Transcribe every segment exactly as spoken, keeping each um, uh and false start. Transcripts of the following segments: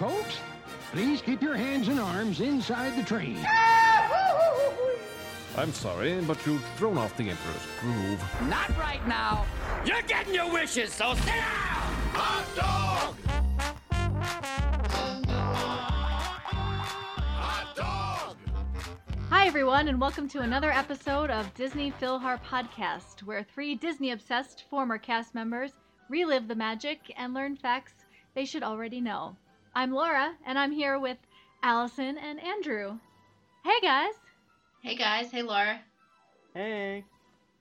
folks. Please keep your hands and arms inside the train. I'm sorry, but you've thrown off the Emperor's groove. Not right now. You're getting your wishes, so sit down! Hot dog! Hot dog! Hi, everyone, and welcome to another episode of Disney Philharp Podcast, where three Disney-obsessed former cast members relive the magic and learn facts they should already know. I'm Laura, and I'm here with Allison and Andrew. Hey, guys. Hey, guys. Hey, Laura. Hey.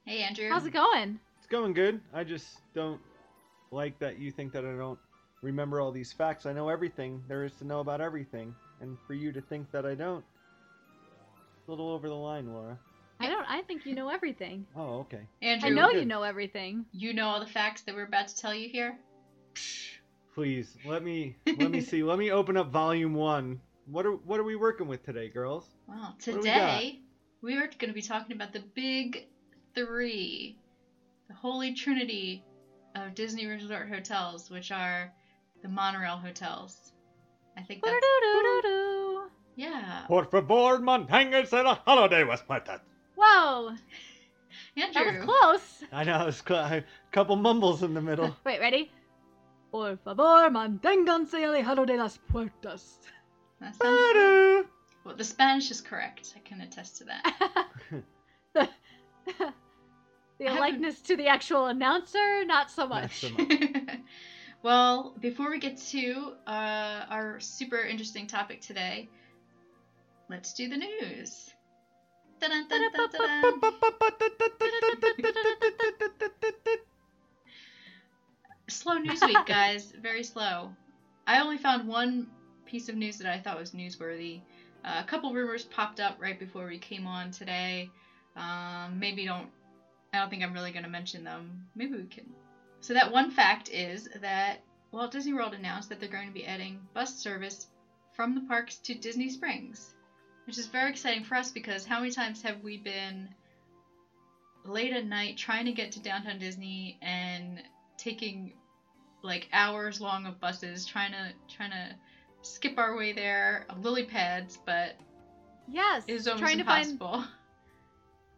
Hey, Andrew. How's it going? It's going good. I just don't like that you think that I don't remember all these facts. I know everything there is to know about everything, and for you to think that I don't, a little over the line, Laura. I don't. I think you know everything. Oh, okay. Andrew, I know you know everything. You know all the facts that we're about to tell you here? Psh. Please, let me let me see. Let me open up volume one. What are what are we working with today, girls? Well, today we, we are going to be talking about the big three, the holy trinity of Disney Resort hotels, which are the monorail hotels. I think that's... Yeah. Por favor, mantengas en la holiday was planted. Whoa. Andrew. That was close. I know, it was cl- a couple mumbles in the middle. Wait, ready? Por favor, manténganse alejado de las puertas. That sounds good. Well, the Spanish is correct. I can attest to that. the the likeness to the actual announcer, not so much. Not so much. Well, before we get to uh, our super interesting topic today, let's do the news. Dun dun dun dun dun. Slow news week, guys. Very slow. I only found one piece of news that I thought was newsworthy. Uh, a couple rumors popped up right before we came on today. Um, maybe don't... I don't think I'm really going to mention them. Maybe we can. So that one fact is that Walt Disney World announced that they're going to be adding bus service from the parks to Disney Springs, which is very exciting for us because how many times have we been late at night trying to get to Downtown Disney and taking... like hours long of buses trying to trying to skip our way there, lily pads, but yes, it was almost trying impossible. To find,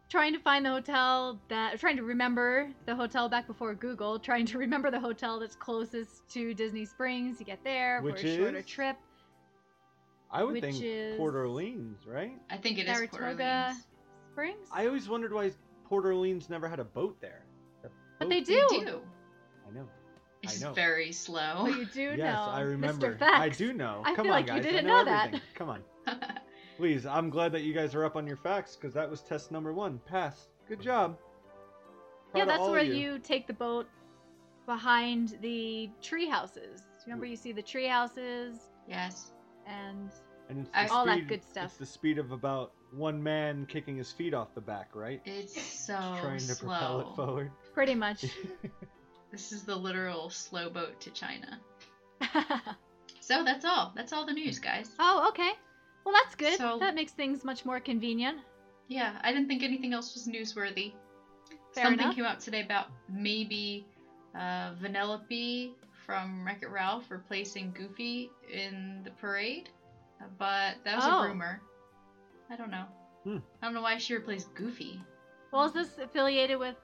trying to find the hotel that trying to remember the hotel back before Google, trying to remember the hotel that's closest to Disney Springs. You get there which for a is, shorter trip. I would which think is, Port Orleans, right? I think it Saratoga is Port Orleans Springs. I always wondered why Port Orleans never had a boat there. The boat but they do. They do. I know. It's very slow. Well, you do yes, know. Yes, I remember. Mister Facts. I do know. I Come feel on, like guys. You didn't I know, know that. Come on. Please, I'm glad that you guys are up on your facts because that was test number one. Pass. Good job. Proud yeah, that's where you. you take the boat behind the tree houses. Remember, you see the tree houses. Yes. And, and it's I, speed, all that good stuff. It's the speed of about one man kicking his feet off the back, right? It's so Just trying to slow. propel it forward. Pretty much. This is the literal slow boat to China. So that's all. That's all the news, guys. Oh, okay. Well, that's good. So, that makes things much more convenient. Yeah, I didn't think anything else was newsworthy. Fair Something enough. Came out today about maybe uh, Vanellope from Wreck-It Ralph replacing Goofy in the parade. But that was oh. a rumor. I don't know. Hmm. I don't know why she replaced Goofy. Well, is this affiliated with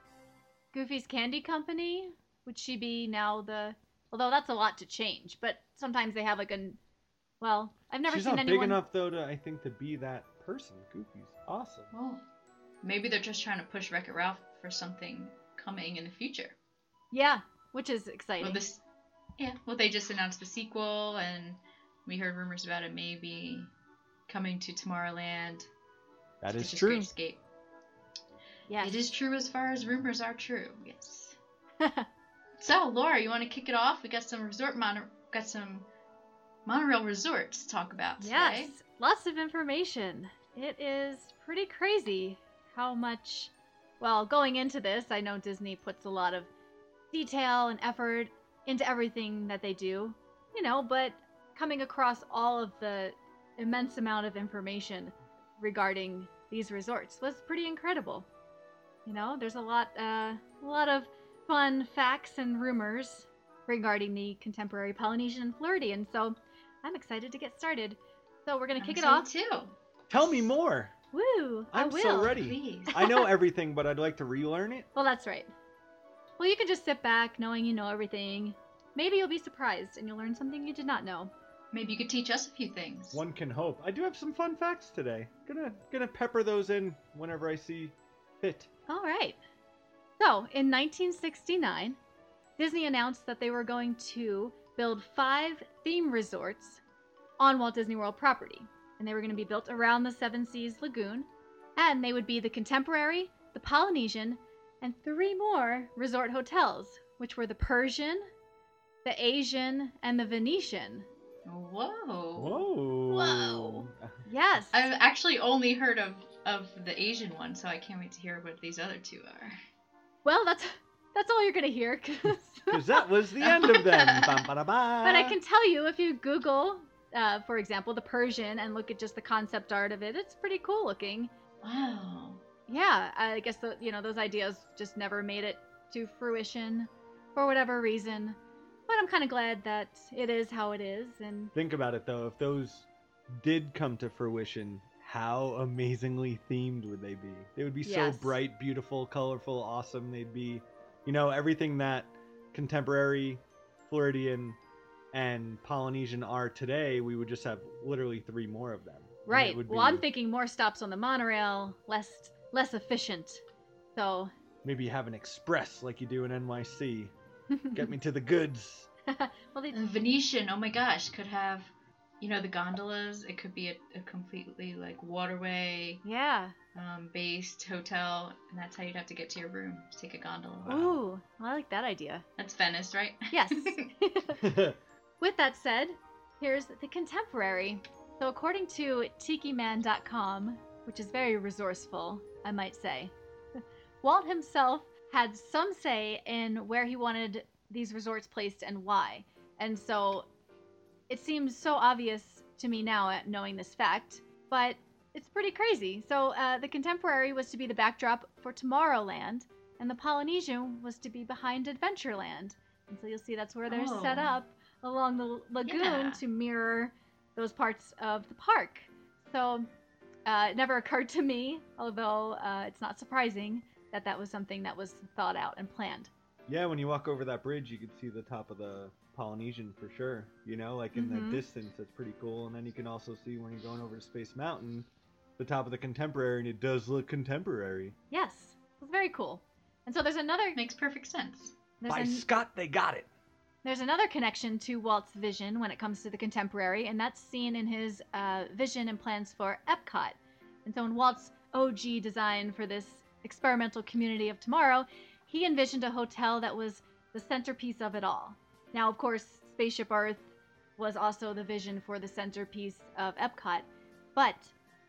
Goofy's Candy Company? Would she be now the... Although that's a lot to change, but sometimes they have like a... Well, I've never She's seen anyone... She's not big enough, though, to, I think, to be that person. Goofy's awesome. Well, maybe they're just trying to push Wreck-It Ralph for something coming in the future. Yeah, which is exciting. Well, this... Yeah, well, they just announced the sequel, and we heard rumors about it maybe coming to Tomorrowland. That is true. Great Escape. Yes. It is true as far as rumors are true, yes. So, Laura, you want to kick it off? We got some resort mono- got some monorail resorts to talk about today. Yes, lots of information. It is pretty crazy how much... Well, going into this, I know Disney puts a lot of detail and effort into everything that they do, you know, but coming across all of the immense amount of information regarding these resorts was pretty incredible. You know, there's a lot, uh, a lot of fun facts and rumors regarding the contemporary Polynesian and Floridian. So I'm excited to get started. So we're going to kick it off. Too. Tell me more. Woo. I I'm will. so ready. I know everything, but I'd like to relearn it. Well, that's right. Well, you can just sit back knowing you know everything. Maybe you'll be surprised and you'll learn something you did not know. Maybe you could teach us a few things. One can hope. I do have some fun facts today. Gonna gonna pepper those in whenever I see fit. All right. So, in nineteen sixty-nine, Disney announced that they were going to build five theme resorts on Walt Disney World property. And they were going to be built around the Seven Seas Lagoon. And they would be the Contemporary, the Polynesian, and three more resort hotels, which were the Persian, the Asian, and the Venetian. Whoa. Whoa. Whoa. Yes. I've actually only heard of, of the Asian one, so I can't wait to hear what these other two are. Well, that's that's all you're going to hear. Because that was the end of them. Ba, ba, da, ba. But I can tell you, if you Google, uh, for example, the Persian and look at just the concept art of it, it's pretty cool looking. Wow. Yeah. I guess, the, you know, those ideas just never made it to fruition for whatever reason. But I'm kind of glad that it is how it is. And think about it, though. If those did come to fruition, how amazingly themed would they be? They would be yes. so bright, beautiful, colorful, awesome. They'd be, you know, everything that Contemporary, Floridian, and Polynesian are today, we would just have literally three more of them. Right. Be... Well, I'm thinking more stops on the monorail, less less efficient. So maybe have an express like you do in N Y C. Get me to the goods. Well, they... Venetian, oh my gosh, could have, you know, the gondolas. It could be a, a completely, like, waterway yeah. um, based hotel, and that's how you'd have to get to your room, to take a gondola. Wow. Ooh, well, I like that idea. That's Venice, right? Yes. With that said, here's the Contemporary. So according to Tiki Man dot com, which is very resourceful, I might say, Walt himself had some say in where he wanted these resorts placed and why. And so it seems so obvious to me now, knowing this fact, but it's pretty crazy. So uh, the Contemporary was to be the backdrop for Tomorrowland, and the Polynesian was to be behind Adventureland. And so you'll see that's where they're oh. set up along the lagoon yeah. to mirror those parts of the park. So uh, it never occurred to me, although uh, it's not surprising, that that was something that was thought out and planned. Yeah, when you walk over that bridge, you can see the top of the Polynesian for sure. You know, like in mm-hmm. the distance, that's pretty cool. And then you can also see when you're going over to Space Mountain, the top of the Contemporary, and it does look contemporary. Yes, it's very cool. And so there's another... Makes perfect sense. There's By an... Scott, they got it. There's another connection to Walt's vision when it comes to the Contemporary, and that's seen in his uh, vision and plans for Epcot. And so in Walt's O G design for this experimental community of tomorrow, he envisioned a hotel that was the centerpiece of it all. Now, of course, Spaceship Earth was also the vision for the centerpiece of Epcot, but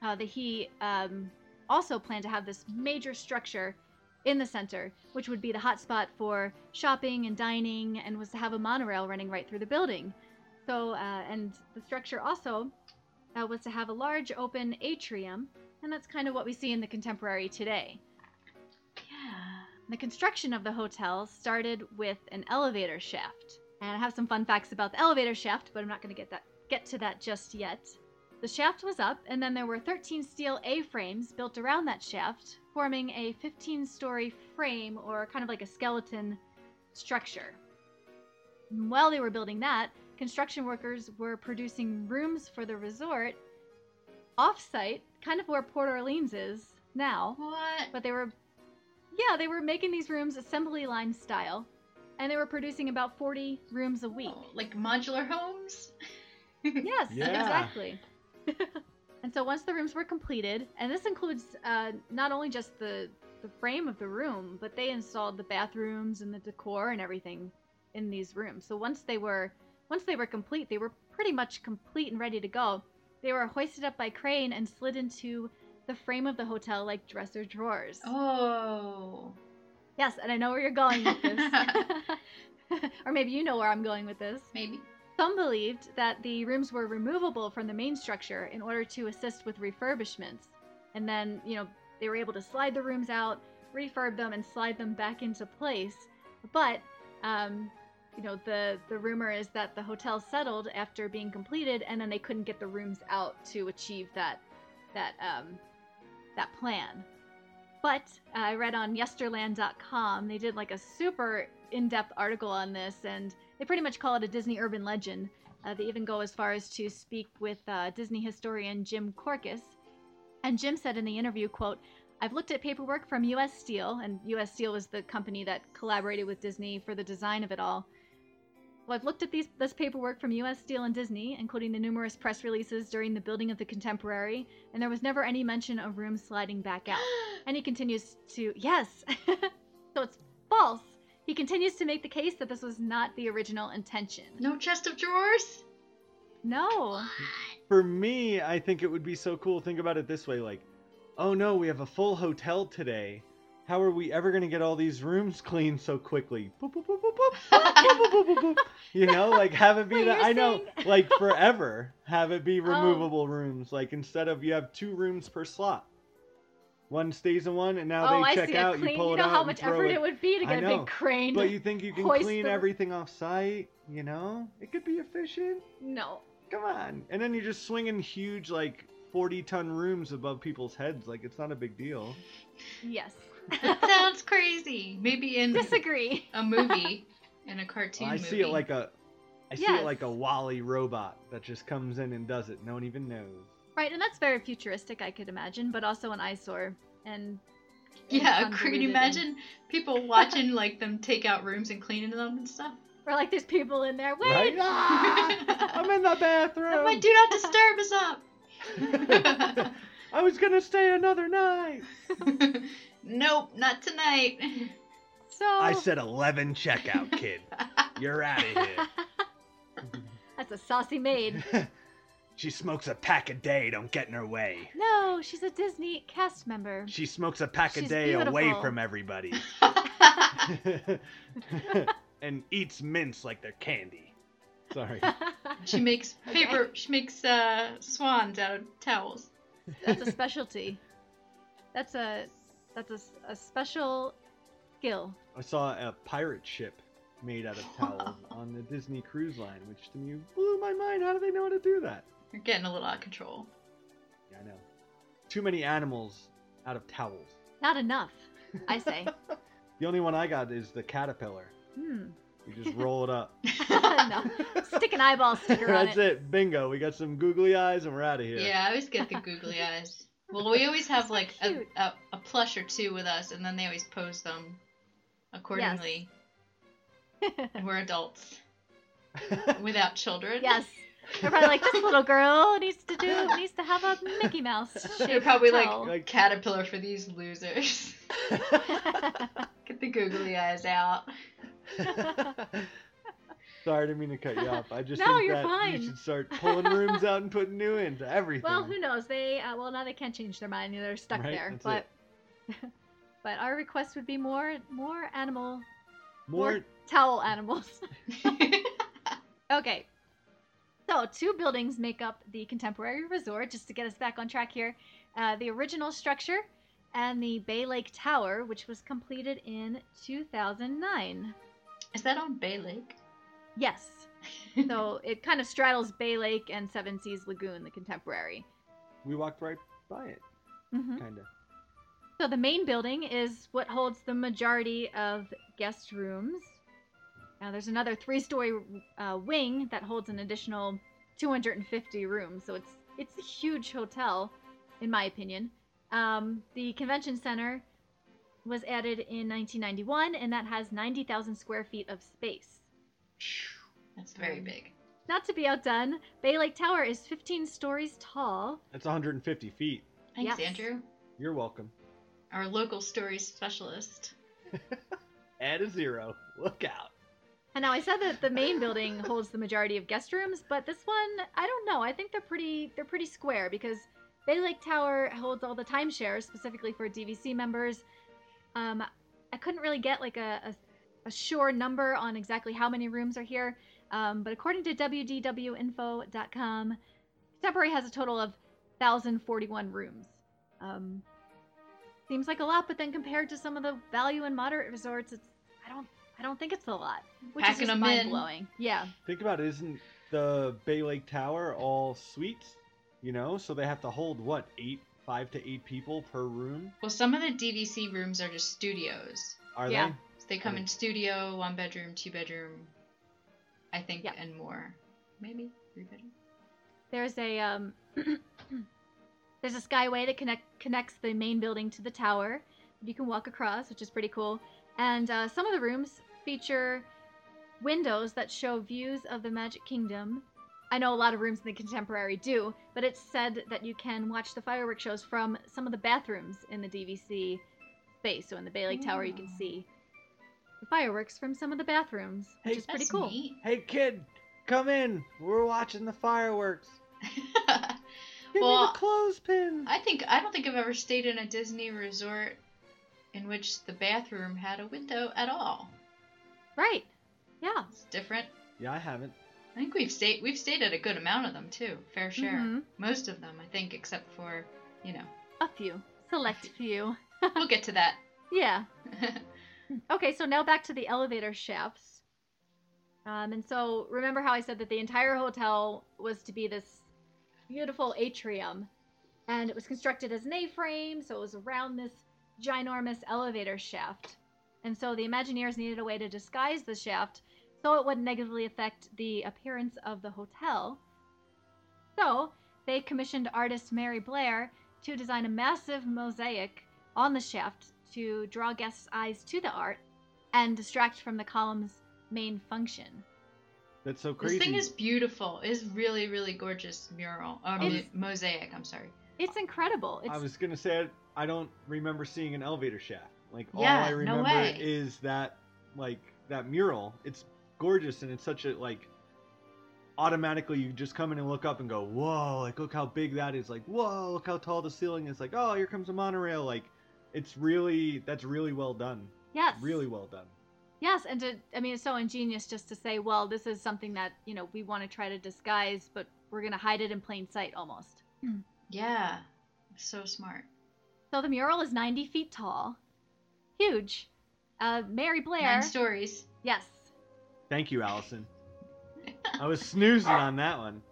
uh, that he um, also planned to have this major structure in the center, which would be the hotspot for shopping and dining, and was to have a monorail running right through the building. So, uh, and the structure also uh, was to have a large open atrium, and that's kind of what we see in the Contemporary today. The construction of the hotel started with an elevator shaft. And I have some fun facts about the elevator shaft, but I'm not going to get that get to that just yet. The shaft was up, and then there were thirteen steel A-frames built around that shaft, forming a fifteen-story frame, or kind of like a skeleton structure. And while they were building that, construction workers were producing rooms for the resort off-site, kind of where Port Orleans is now. What? But they were... Yeah, they were making these rooms assembly line style, and they were producing about forty rooms a week. Oh, like modular homes? Yes, yeah. Exactly. And so once the rooms were completed, and this includes uh, not only just the, the frame of the room, but they installed the bathrooms and the decor and everything in these rooms. So once they were once they were complete, they were pretty much complete and ready to go. They were hoisted up by crane and slid into the frame of the hotel like dresser drawers. Oh. Yes, and I know where you're going with this. Or maybe you know where I'm going with this. Maybe. Some believed that the rooms were removable from the main structure in order to assist with refurbishments. And then, you know, they were able to slide the rooms out, refurb them, and slide them back into place. But um, you know, the, the rumor is that the hotel settled after being completed, and then they couldn't get the rooms out to achieve that that um, that plan. But uh, I read on yesterland dot com, they did like a super in-depth article on this, and they pretty much call it a Disney urban legend. Uh, they even go as far as to speak with uh, Disney historian Jim Corcus. And Jim said in the interview, quote, "I've looked at paperwork from U S Steel," and U S Steel was the company that collaborated with Disney for the design of it all. "Well, I've looked at these, this paperwork from U S Steel and Disney, including the numerous press releases during the building of the Contemporary, and there was never any mention of rooms sliding back out." And he continues to, yes, so it's false. He continues to make the case that this was not the original intention. No chest of drawers? No. For me, I think it would be so cool. Think about it this way, like, oh no, we have a full hotel today. How are we ever going to get all these rooms cleaned so quickly? Boop, boop, boop, boop, boop, boop, boop, boop, boop, boop. You know, like have it be, the, I know, like forever, have it be removable oh. rooms. Like instead of you have two rooms per slot. One stays in one, and now oh, they I check out, clean, you pull you it out. You know how much effort it, it would be to get a big crane. But you think you can clean the... everything off site, you know? It could be efficient. No. Come on. And then you're just swinging huge, like, forty-ton rooms above people's heads. Like, it's not a big deal. Yes. That sounds crazy. Maybe in Disagree. a movie, in a cartoon well, I movie. See it like a, I yes. see it like a WALL-E robot that just comes in and does it. No one even knows. Right, and that's very futuristic, I could imagine, but also an eyesore. And yeah, could you imagine and... people watching like them take out rooms and cleaning them and stuff? Or like there's people in there. Wait, right? ah, I'm in the bathroom. My do not disturb is up. I was gonna stay another night. Nope, not tonight. So I said eleven checkout, kid. You're out of here. That's a saucy maid. She smokes a pack a day, don't get in her way. No, she's a Disney cast member. She smokes a pack a she's day beautiful. Away from everybody. And eats mints like they're candy. Sorry. She makes paper, okay. she makes uh, swans out of towels. That's a specialty. That's a that's a, a special skill. I saw a pirate ship made out of towels on the Disney Cruise Line, which to me blew my mind. How do they know how to do that? You're getting a little out of control. Yeah, I know. Too many animals out of towels. Not enough, I say. The only one I got is the caterpillar. Hmm. You just roll it up. No. Stick an eyeball sticker on it. That's it. Bingo. We got some googly eyes and we're out of here. Yeah, I always get the googly eyes. Well, we always have like a, a, a plush or two with us, and then they always pose them accordingly. Yes. We're adults without children. Yes. They're probably like, this little girl needs to do needs to have a Mickey Mouse shape. They're probably like, like caterpillar for these losers. Get the googly eyes out. Sorry, I didn't mean to cut you off. I just no, think you're that fine. You should start pulling rooms out and putting new into everything. Well, who knows? They uh, well now they can't change their mind. They're stuck right? there. That's but it. But our request would be more more animal, more, more towel animals. Okay. So, two buildings make up the Contemporary Resort, just to get us back on track here. Uh, the original structure and the Bay Lake Tower, which was completed in two thousand nine. Is that on Bay Lake? Yes. So, it kind of straddles Bay Lake and Seven Seas Lagoon, the Contemporary. We walked right by it, mm-hmm. kind of. So, the main building is what holds the majority of guest rooms. Now, there's another three-story uh, wing that holds an additional two hundred fifty rooms, so it's it's a huge hotel, in my opinion. Um, the convention center was added in nineteen ninety-one, and that has ninety thousand square feet of space. That's very big. Not to be outdone, Bay Lake Tower is fifteen stories tall. That's one hundred fifty feet. Thanks, yes. Andrew. You're welcome. Our local stories specialist. Add a zero. Look out. And now I said that the main building holds the majority of guest rooms, but this one, I don't know. I think they're pretty they're pretty square because Bay Lake Tower holds all the timeshares, specifically for D V C members. Um, I couldn't really get like a, a, a sure number on exactly how many rooms are here, um, but according to W D W info dot com, Contemporary has a total of one thousand forty-one rooms. Um, seems like a lot, but then compared to some of the value and moderate resorts, it's I don't I don't think it's a lot. Which Packing is just them mind-blowing. In. Yeah. Think about it. Isn't the Bay Lake Tower all suites? You know, so they have to hold, what, eight, five to eight people per room? Well, some of the D V C rooms are just studios. Are yeah. they? So they come I mean, in studio, one bedroom, two bedroom, I think, yeah. and more. Maybe three bedroom. There's a um, there's a skyway that connect connects the main building to the tower. You can walk across, which is pretty cool. And uh, some of the rooms feature windows that show views of the Magic Kingdom. I know a lot of rooms in the Contemporary do, but it's said that you can watch the fireworks shows from some of the bathrooms in the D V C space. So in the Bay Lake yeah. Tower, you can see the fireworks from some of the bathrooms, which hey, is pretty cool. Neat. Hey, kid, come in. We're watching the fireworks. Give well, me the clothespin. I think I don't think I've ever stayed in a Disney resort in which the bathroom had a window at all. Right. Yeah. It's different. Yeah, I haven't. I think we've stayed we've stayed at a good amount of them too. Fair share. Mm-hmm. Most of them, I think, except for, you know, a few. Select few. We'll get to that. Yeah. Okay, so now back to the elevator shafts. Um, and so remember how I said that the entire hotel was to be this beautiful atrium, and it was constructed as an A-frame, so it was around this ginormous elevator shaft. And so the Imagineers needed a way to disguise the shaft so it wouldn't negatively affect the appearance of the hotel. So they commissioned artist Mary Blair to design a massive mosaic on the shaft to draw guests' eyes to the art and distract from the column's main function. That's so crazy. This thing is beautiful. It's really, really gorgeous mural. Um, it's, mosaic, I'm sorry. It's incredible. It's, I was going to say, I don't remember seeing an elevator shaft. Like, yeah, all I remember no way. is that, like, that mural. It's gorgeous, and it's such a, like, automatically you just come in and look up and go, whoa, like, look how big that is. Like, whoa, look how tall the ceiling is. Like, oh, here comes a monorail. Like, it's really, that's really well done. Yes. Really well done. Yes, and to, I mean, it's so ingenious just to say, well, this is something that, you know, we want to try to disguise, but we're going to hide it in plain sight almost. Yeah. So smart. So the mural is ninety feet tall. Huge. Uh, Mary Blair. Nine stories. Yes. Thank you, Allison. I was snoozing on that one.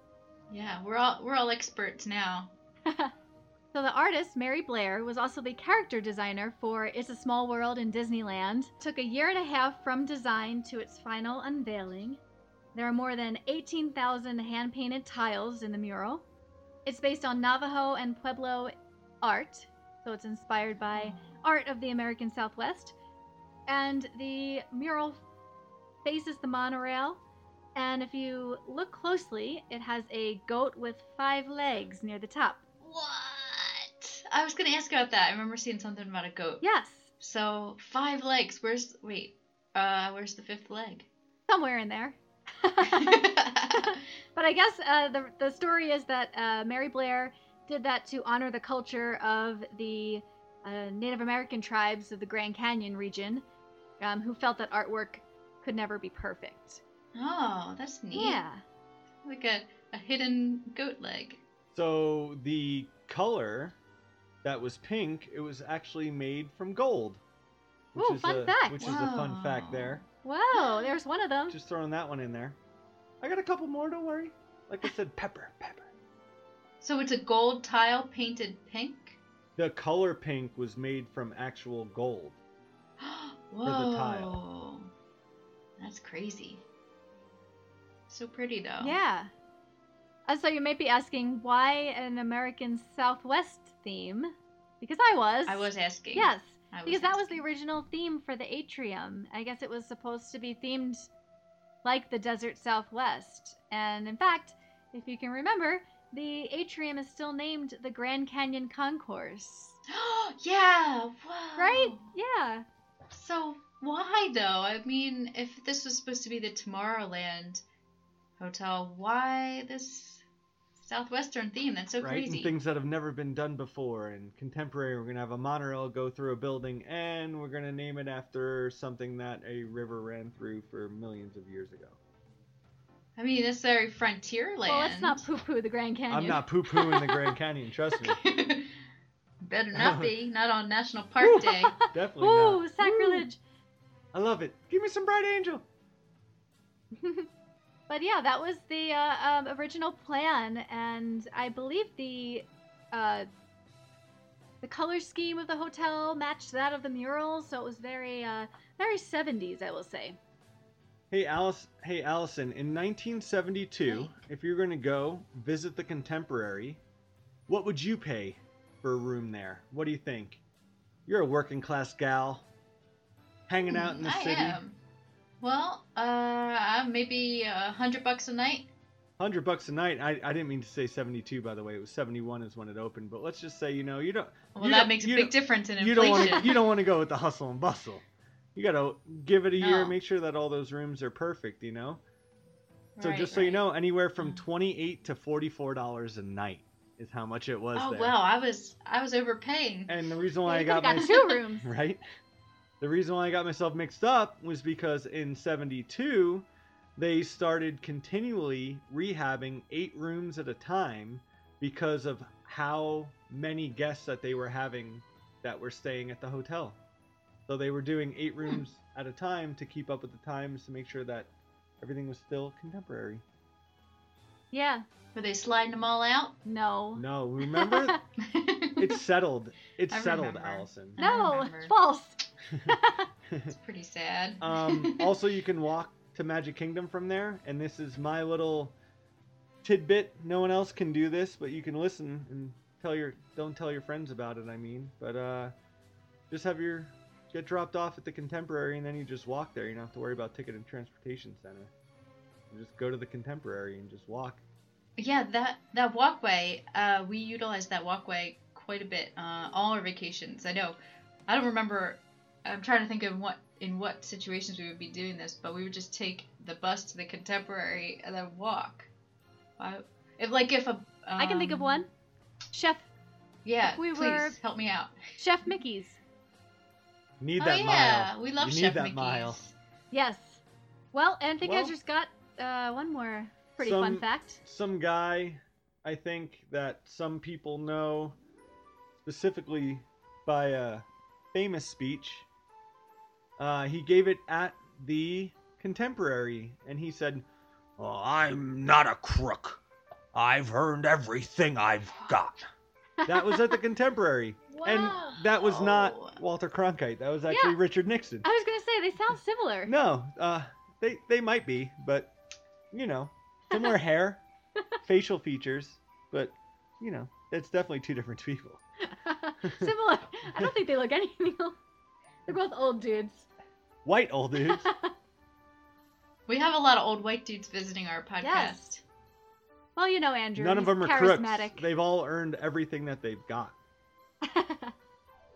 Yeah, we're all we're all experts now. So the artist, Mary Blair, was also the character designer for It's a Small World in Disneyland. It took a year and a half from design to its final unveiling. There are more than eighteen thousand hand-painted tiles in the mural. It's based on Navajo and Pueblo art, so it's inspired by art of the American Southwest. And the mural faces the monorail, and if you look closely, it has a goat with five legs near the top. What? I was going to ask about that. I remember seeing something about a goat. Yes. So, five legs. Where's, wait, uh, where's the fifth leg? Somewhere in there. But I guess uh, the, the story is that uh, Mary Blair did that to honor the culture of the uh, Native American tribes of the Grand Canyon region, um, who felt that artwork could never be perfect. Oh, that's neat. Yeah. Like a, a hidden goat leg. So the color that was pink, it was actually made from gold. Which Ooh, is fun a, fact. Which Whoa. is a fun fact there. Whoa, there's one of them. Just throwing that one in there. I got a couple more, don't worry. Like I said, pepper, pepper. So it's a gold tile painted pink? The color pink was made from actual gold. Whoa. For the tile. That's crazy. So pretty, though. Yeah. And so you might be asking, why an American Southwest theme? Because I was. I was asking. Yes. I was because asking. That was the original theme for the atrium. I guess it was supposed to be themed like the desert Southwest. And in fact, if you can remember, the atrium is still named the Grand Canyon Concourse. Yeah. Wow. Right? Yeah. So why, though? I mean, if this was supposed to be the Tomorrowland hotel, why this Southwestern theme? That's so right? crazy. And things that have never been done before. In Contemporary, we're going to have a monorail go through a building, and we're going to name it after something that a river ran through for millions of years ago. I mean, that's very frontier land. Well, let's not poo-poo the Grand Canyon. I'm not poo-pooing the Grand Canyon, trust me. Better not be. Not on National Park Day. Definitely Ooh, not. Sacrilege. Ooh, sacrilege. I love it. Give me some Bright Angel. But yeah, that was the uh, um, original plan, and I believe the uh, the color scheme of the hotel matched that of the murals, so it was very uh, very seventies, I will say. Hey, Alice. Hey, Allison. In nineteen seventy-two, hey. If you're going to go visit the Contemporary, what would you pay for a room there? What do you think? You're a working class gal, hanging out in the I city. I am. Well, uh, maybe a hundred bucks a night. Hundred bucks a night. I, I didn't mean to say seventy-two, by the way. It was seventy-one is when it opened. But let's just say, you know, you don't. Well, you that don't, makes a big difference in inflation. You don't wanna, you don't want to go with the hustle and bustle. You gotta give it a year, no. Make sure that all those rooms are perfect, you know? So right, just so right. you know, anywhere from twenty-eight to forty-four dollars a night is how much it was. Oh there. Wow, I was I was overpaying. And the reason why well, I got, got my two rooms. Right? The reason why I got myself mixed up was because in seventy-two they started continually rehabbing eight rooms at a time because of how many guests that they were having that were staying at the hotel. So they were doing eight rooms at a time to keep up with the times to make sure that everything was still contemporary. Yeah. Were they sliding them all out? No. No. Remember? It's settled. It's I settled, remember. Allison. No, it's false. It's pretty sad. um, also, you can walk to Magic Kingdom from there. And this is my little tidbit. No one else can do this, but you can listen and tell your, don't tell your friends about it, I mean. But uh, just have your... Get dropped off at the Contemporary, and then you just walk there. You don't have to worry about ticket and transportation center. You just go to the Contemporary and just walk. Yeah, that that walkway, uh, we utilize that walkway quite a bit. Uh, all our vacations, I know. I don't remember. I'm trying to think of what in what situations we would be doing this, but we would just take the bus to the Contemporary and then walk. I, if like if a um, I can think of one. Chef. Yeah, if we please were, help me out. Chef Mickey's. Need that oh, yeah. mile. We love you Chef need that Mickey's. Mile. Yes. Well, and I think well, I just got uh, one more pretty some, fun fact. Some guy, I think, that some people know specifically by a famous speech. Uh, he gave it at the Contemporary, and he said, oh, I'm not a crook. I've earned everything I've got. That was at the Contemporary. Wow. And that was not Walter Cronkite. That was actually yeah. Richard Nixon. I was going to say, they sound similar. No, uh, they they might be, but, you know, similar hair, facial features, but, you know, that's definitely two different people. Similar. I don't think they look anything else. They're both old dudes. White old dudes. We have a lot of old white dudes visiting our podcast. Yes. Well, you know, Andrew, none of them are charismatic. Crooks. They've all earned everything that they've got.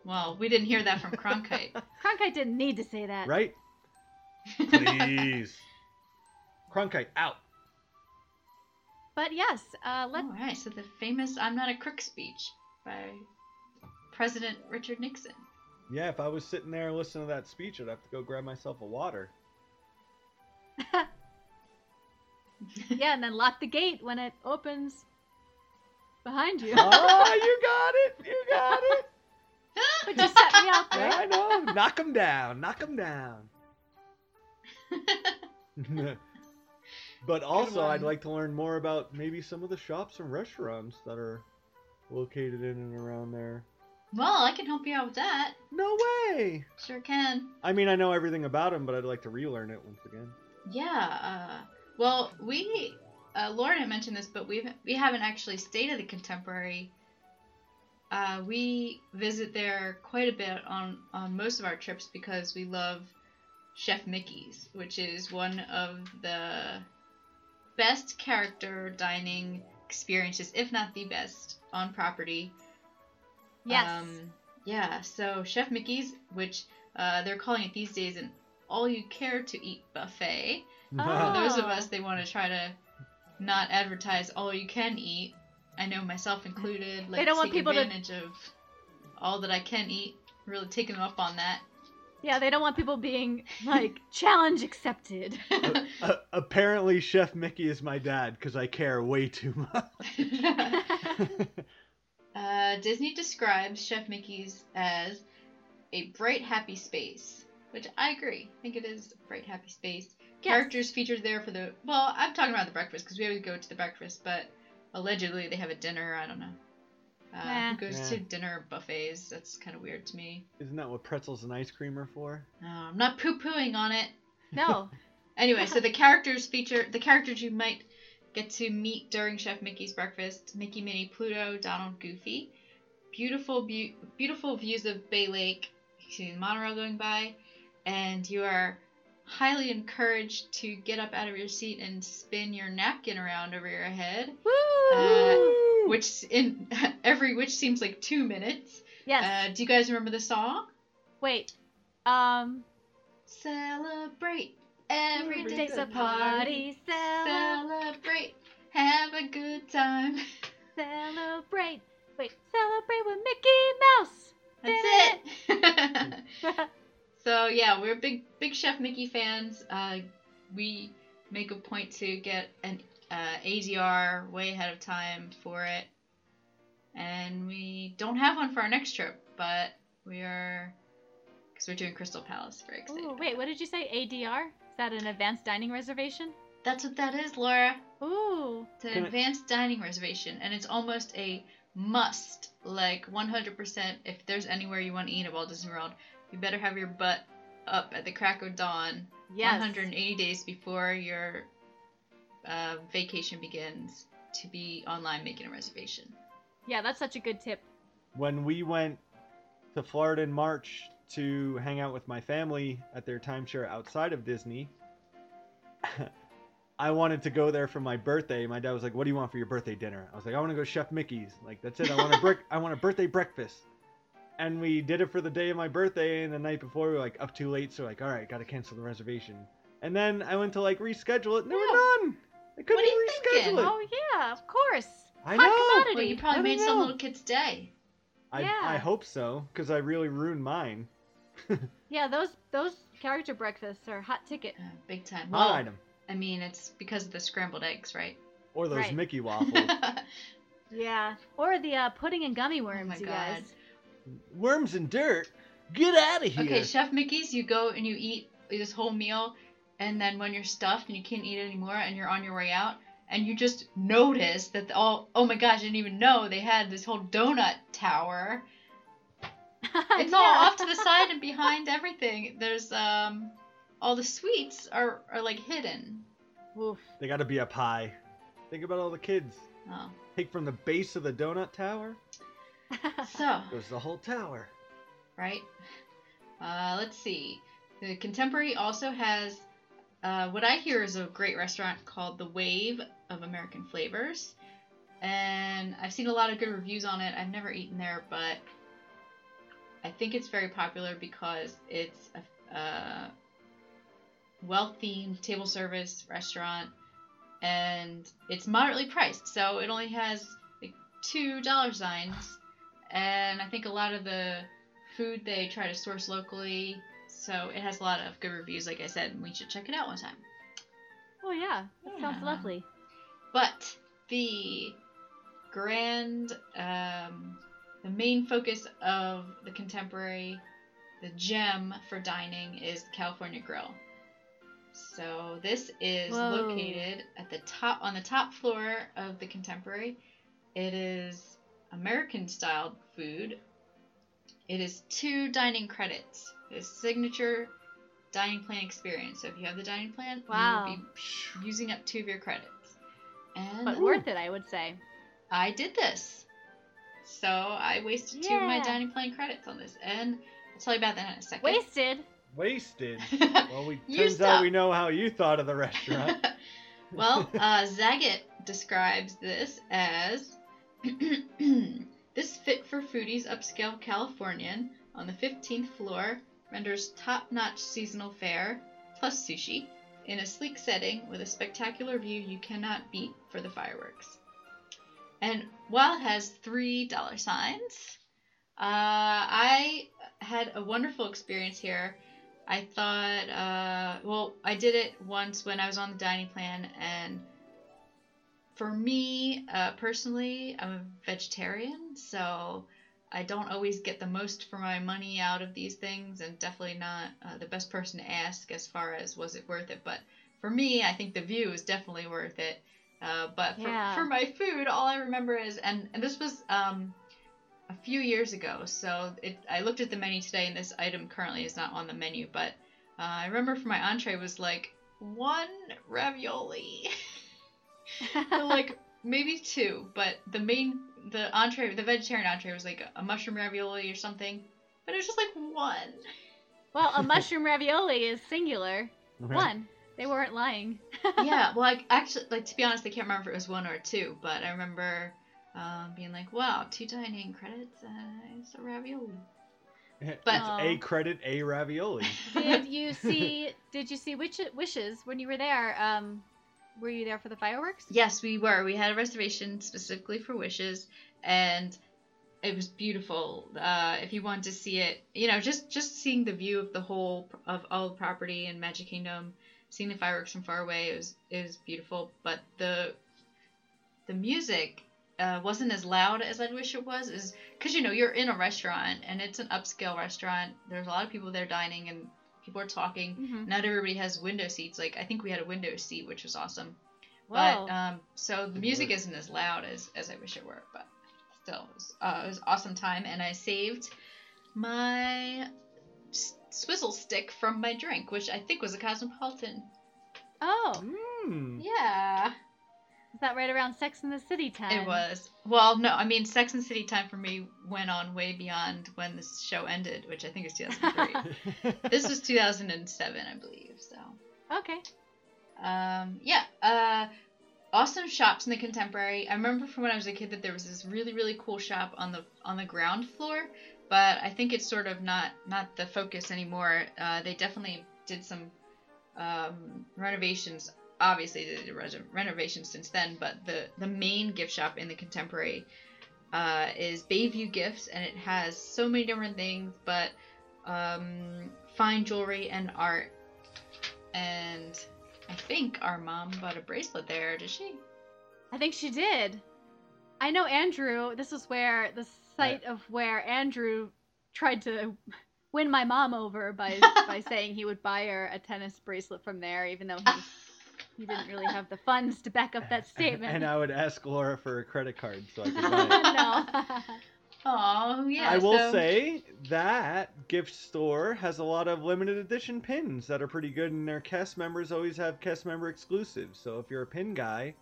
Well, we didn't hear that from Cronkite. Cronkite didn't need to say that. Right? Please. Cronkite, out. But yes, uh, let's... All right, so the famous I'm Not a Crook speech by President Richard Nixon. Yeah, if I was sitting there listening to that speech, I'd have to go grab myself a water. Yeah, and then lock the gate when it opens behind you. Oh, you got it. You got it. But you set me up there. Yeah, I know. Knock them down. Knock them down. But also, I'd like to learn more about maybe some of the shops and restaurants that are located in and around there. Well, I can help you out with that. No way. Sure can. I mean, I know everything about them, but I'd like to relearn it once again. Yeah. Uh, well, we... Uh, Lauren had mentioned this, but we've, we haven't actually stayed at the Contemporary. Uh, we visit there quite a bit on, on most of our trips because we love Chef Mickey's, which is one of the best character dining experiences, if not the best, on property. Yes. Um, yeah, so Chef Mickey's, which uh, they're calling it these days an all-you-care-to-eat buffet. Oh. For those of us, they want to try to... not advertise all you can eat. I know, myself included. Like, they don't want people to take advantage of all that I can eat. Really taking them up on that. Yeah, they don't want people being like challenge accepted. uh, uh, apparently, Chef Mickey is my dad because I care way too much. uh, Disney describes Chef Mickey's as a bright, happy space. which I agree. I think it is a bright, happy space. Yes. Characters featured there for the... Well, I'm talking about the breakfast, because we always go to the breakfast, but allegedly they have a dinner. I don't know. Uh, nah. Who goes nah. to dinner buffets? That's kind of weird to me. Isn't that what pretzels and ice cream are for? No, I'm not poo-pooing on it. No. Anyway, so the characters feature... The characters you might get to meet during Chef Mickey's breakfast. Mickey, Minnie, Pluto, Donald, Goofy. Beautiful, be- beautiful views of Bay Lake. You can see the monorail going by. And you are highly encouraged to get up out of your seat and spin your napkin around over your head. Woo! Uh, which in every which seems like two minutes. Yes. Uh, do you guys remember the song? Wait. Um. Celebrate. Every day's a party. party. Celebrate. Have a good time. Celebrate. Wait. Celebrate with Mickey Mouse. That's it. So, yeah, we're big big Chef Mickey fans. Uh, we make a point to get an uh, A D R way ahead of time for it. And we don't have one for our next trip, but we are, because we're doing Crystal Palace. Very excited. Ooh, wait, what did you say? A D R? Is that an advanced dining reservation? That's what that is, Laura. Ooh. It's an advanced dining reservation, and it's almost a must. Like, one hundred percent, if there's anywhere you want to eat at Walt Disney World, you better have your butt up at the crack of dawn. Yes. one hundred eighty days before your uh, vacation begins to be online making a reservation. Yeah, that's such a good tip. When we went to Florida in March to hang out with my family at their timeshare outside of Disney, I wanted to go there for my birthday. My dad was like, "What do you want for your birthday dinner?" I was like, "I want to go Chef Mickey's." Like, that's it. I want a brick. I want a birthday breakfast. And we did it for the day of my birthday, and the night before we were like up too late, so like, all right, gotta cancel the reservation. And then I went to like reschedule it, and they were done. I couldn't what are you reschedule thinking? It. Oh yeah, of course. I Hot know. Commodity. Well, you probably I made some little kid's day. I yeah. I hope so, because I really ruined mine. Yeah, those those character breakfasts are hot ticket, uh, big time. Hot well, item. I mean, it's because of the scrambled eggs, right? Or those right. Mickey waffles. Yeah, or the uh, pudding and gummy worms, oh my you God. Guys. Worms and dirt, get out of here. Okay, Chef Mickey's, you go and you eat this whole meal, and then when you're stuffed and you can't eat anymore and you're on your way out, and you just notice that the, oh, oh my gosh, I didn't even know they had this whole donut tower. It's yeah. all off to the side and behind everything. There's um, all the sweets are, are like hidden. Oof. They gotta be up high. Think about all the kids. Oh. Take from the base of the donut tower. So there's the whole tower, right? Uh, let's see. The Contemporary also has uh, what I hear is a great restaurant called The Wave of American Flavors, and I've seen a lot of good reviews on it. I've never eaten there, but I think it's very popular because it's a, a well-themed table service restaurant, and it's moderately priced, so it only has like two dollar signs. And I think a lot of the food they try to source locally, so it has a lot of good reviews, like I said, and we should check it out one time. Oh, yeah. That yeah. sounds lovely. But the grand, um, the main focus of the Contemporary, the gem for dining, is the California Grill. So this is Whoa. Located at the top, on the top floor of the Contemporary. It is American-style food. It is two dining credits. It's signature dining plan experience. So if you have the dining plan, wow. you will be using up two of your credits. And but worth it, I would say. I did this. So I wasted yeah. two of my dining plan credits on this. And I'll tell you about that in a second. Wasted? Wasted? Well, we turns out we know how you thought of the restaurant. Well, uh, Zagat describes this as... This fit for foodies upscale Californian on the fifteenth floor renders top-notch seasonal fare, plus sushi, in a sleek setting with a spectacular view you cannot beat for the fireworks. And while it has three dollar signs, uh, I had a wonderful experience here. I thought, uh, well, I did it once when I was on the dining plan, and for me, uh, personally, I'm a vegetarian, so I don't always get the most for my money out of these things, and definitely not uh, the best person to ask as far as was it worth it. But for me, I think the view is definitely worth it. Uh, but for, yeah. for my food, all I remember is, and, and this was um, a few years ago, so it, I looked at the menu today, and this item currently is not on the menu, but uh, I remember for my entree was like one ravioli. Like maybe two, but the main, the entree, the vegetarian entree was like a mushroom ravioli or something, but it was just like one. Well, a mushroom ravioli is singular. Right. One. They weren't lying. Yeah, well, like, actually, like, to be honest, I can't remember if it was one or two, but I remember um, being like, wow, two dining credits, uh, it's a ravioli. But it's um, a credit, a ravioli. Did you see, did you see Wishes when you were there? Um, Were you there for the fireworks? Yes, we were. We had a reservation specifically for Wishes, and it was beautiful. Uh, if you want to see it, you know, just, just seeing the view of the whole, of all the property in Magic Kingdom, seeing the fireworks from far away, it was, it was beautiful. But the the music uh, wasn't as loud as I'd wish it was, is because, you know, you're in a restaurant, and it's an upscale restaurant. There's a lot of people there dining, and people are talking. Mm-hmm. Not everybody has window seats. Like, I think we had a window seat, which was awesome. Whoa. But um, so the music isn't as loud as, as I wish it were, but still, it was, uh, it was an awesome time. And I saved my s- swizzle stick from my drink, which I think was a Cosmopolitan. Oh. Mm. Yeah. Is that right around Sex and the City time? It was. Well, no, I mean, Sex and the City time for me went on way beyond when this show ended, which I think is two thousand three. This was two thousand seven, I believe, so. Okay. Um, yeah, uh, awesome shops in the Contemporary. I remember from when I was a kid that there was this really, really cool shop on the on the ground floor, but I think it's sort of not, not the focus anymore. Uh, they definitely did some um, renovations. Obviously, they did res- renovations since then, but the, the main gift shop in the Contemporary uh, is Bayview Gifts, and it has so many different things, but um, fine jewelry and art. And I think our mom bought a bracelet there, did she? I think she did. I know Andrew, this is where, the site what? of where Andrew tried to win my mom over by, by saying he would buy her a tennis bracelet from there, even though he... He didn't really have the funds to back up that statement. And I would ask Laura for a credit card so I could buy it. No. Oh, yeah. I will so... say that gift store has a lot of limited edition pins that are pretty good, and their cast members always have cast member exclusives. So if you're a pin guy,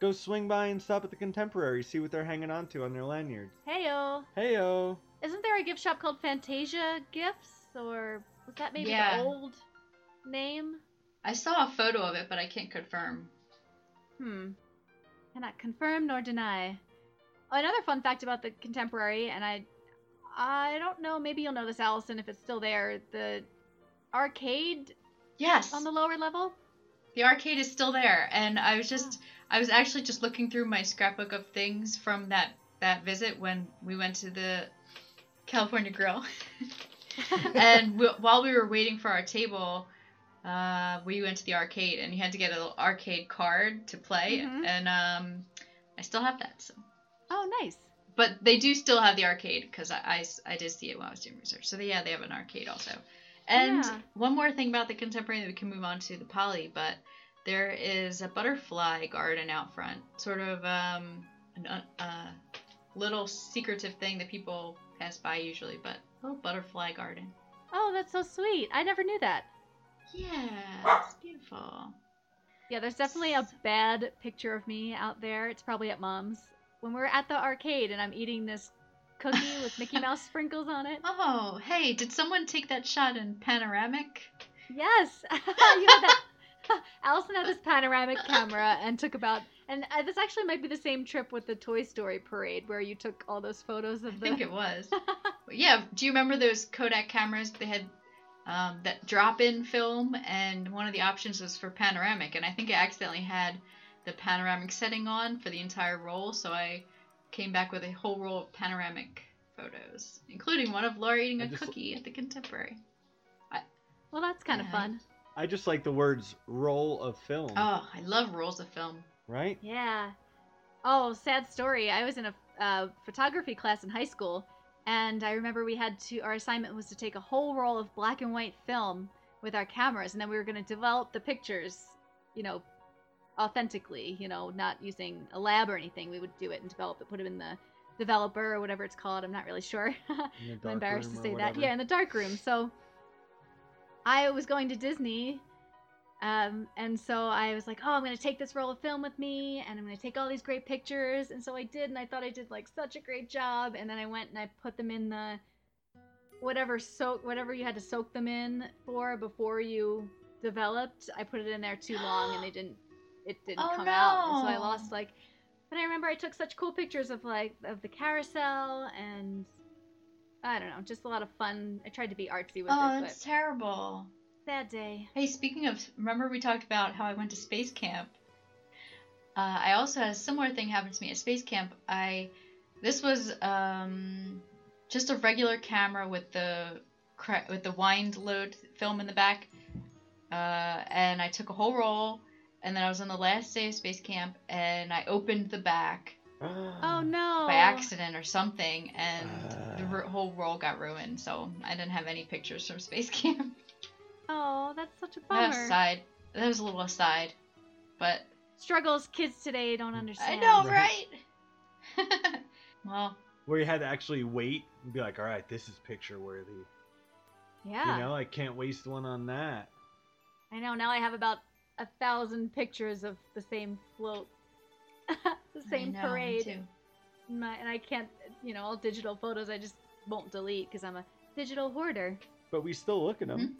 go swing by and stop at the Contemporary, see what they're hanging on to on their lanyards. Heyo. Heyo. Isn't there a gift shop called Fantasia Gifts? Or was that maybe yeah. the old name? I saw a photo of it, but I can't confirm. Hmm. Cannot confirm nor deny. Oh, another fun fact about the Contemporary, and I I don't know, maybe you'll notice, Allison, if it's still there, the arcade yes. on the lower level? The arcade is still there, and I was just, yeah. I was actually just looking through my scrapbook of things from that, that visit when we went to the California Grill. And we, while we were waiting for our table... Uh, we went to the arcade, and you had to get a little arcade card to play, mm-hmm. and um, I still have that. So. Oh, nice. But they do still have the arcade, because I, I, I did see it when I was doing research. So, they, yeah, they have an arcade also. And yeah. one more thing about the Contemporary that we can move on to the Poly, but there is a butterfly garden out front, sort of um, a uh, little secretive thing that people pass by usually, but a little butterfly garden. Oh, that's so sweet. I never knew that. Yeah, it's beautiful. Yeah, there's definitely a bad picture of me out there. It's probably at Mom's. When we were at the arcade and I'm eating this cookie with Mickey Mouse sprinkles on it. Oh, hey, did someone take that shot in panoramic? Yes. You had that. Allison had this panoramic camera and took about, and this actually might be the same trip with the Toy Story parade where you took all those photos of the... I think it was. Yeah, do you remember those Kodak cameras? They had... Um, that drop-in film, and one of the options was for panoramic, and I think I accidentally had the panoramic setting on for the entire roll, so I came back with a whole roll of panoramic photos, including one of Laura eating I a cookie l- at the Contemporary. I, well, that's kind yeah. of fun. I just like the words roll of film. Oh, I love rolls of film. Right? Yeah. Oh, sad story. I was in a uh, photography class in high school, And I remember we had to, our assignment was to take a whole roll of black and white film with our cameras, and then we were going to develop the pictures, you know, authentically, you know, not using a lab or anything. We would do it and develop it, put it in the developer or whatever it's called. I'm not really sure. I'm embarrassed to say that. Yeah, in the dark room. So I was going to Disney, um, and so I was like, oh, I'm going to take this roll of film with me, and I'm going to take all these great pictures. And so I did, and I thought I did like such a great job. And then I went and I put them in the whatever soak, whatever you had to soak them in for before you developed. I put it in there too long, and they didn't. It didn't oh, come no. out, and so I lost like. But I remember I took such cool pictures of like of the carousel, and I don't know, just a lot of fun. I tried to be artsy with oh, it. Oh, that's but... terrible. Bad day. Hey, speaking of, remember we talked about how I went to space camp? Uh, I also had a similar thing happen to me at space camp. I this was um, just a regular camera with the with the wind load film in the back, uh, and I took a whole roll. And then I was on the last day of space camp, and I opened the back. Oh, no. By accident or something, and uh. the r- whole roll got ruined, so I didn't have any pictures from space camp. Oh, that's such a bummer. That was, side, that was a little aside, but... struggles kids today don't understand. I know, right? right? Well... where you had to actually wait and be like, all right, this is picture-worthy. Yeah. You know, I can't waste one on that. I know, now I have about... a thousand pictures of the same float, the same I know, parade, me too. My, and I can't, you know, all digital photos I just won't delete because I'm a digital hoarder. But we still look at them. Mm-hmm.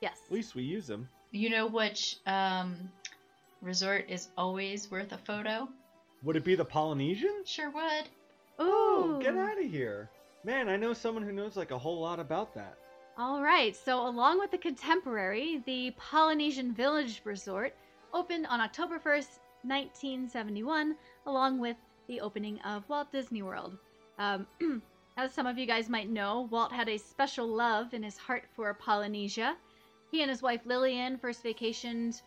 Yes. At least we use them. You know which um, resort is always worth a photo? Would it be the Polynesian? Sure would. Ooh. Oh, get out of here. Man, I know someone who knows like a whole lot about that. All right, so along with the Contemporary, the Polynesian Village Resort opened on October first, nineteen seventy-one, along with the opening of Walt Disney World. Um, as some of you guys might know, Walt had a special love in his heart for Polynesia. He and his wife Lillian first vacationed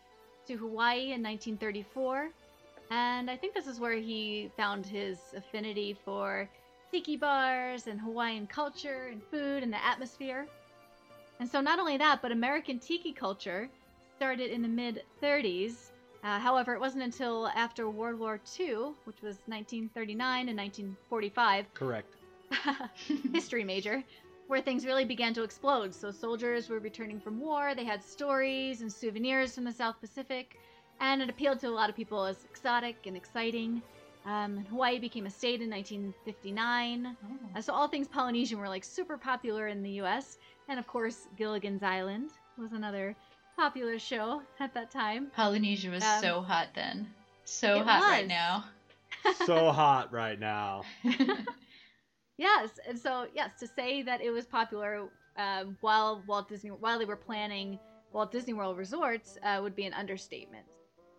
to Hawaii in nineteen thirty-four, and I think this is where he found his affinity for tiki bars and Hawaiian culture and food and the atmosphere. And so not only that, but American tiki culture started in the mid-thirties. Uh, however, it wasn't until after World War Two, which was nineteen thirty-nine and nineteen forty-five. Correct. History major, where things really began to explode. So soldiers were returning from war. They had stories and souvenirs from the South Pacific. And it appealed to a lot of people as exotic and exciting. Um, and Hawaii became a state in nineteen fifty-nine. Oh. Uh, so all things Polynesian were like super popular in the U S, and of course, Gilligan's Island was another popular show at that time. Polynesia was um, so hot then. So hot was. right now. So hot right now. Yes, and so yes, to say that it was popular um, while Walt Disney while they were planning Walt Disney World resorts uh, would be an understatement.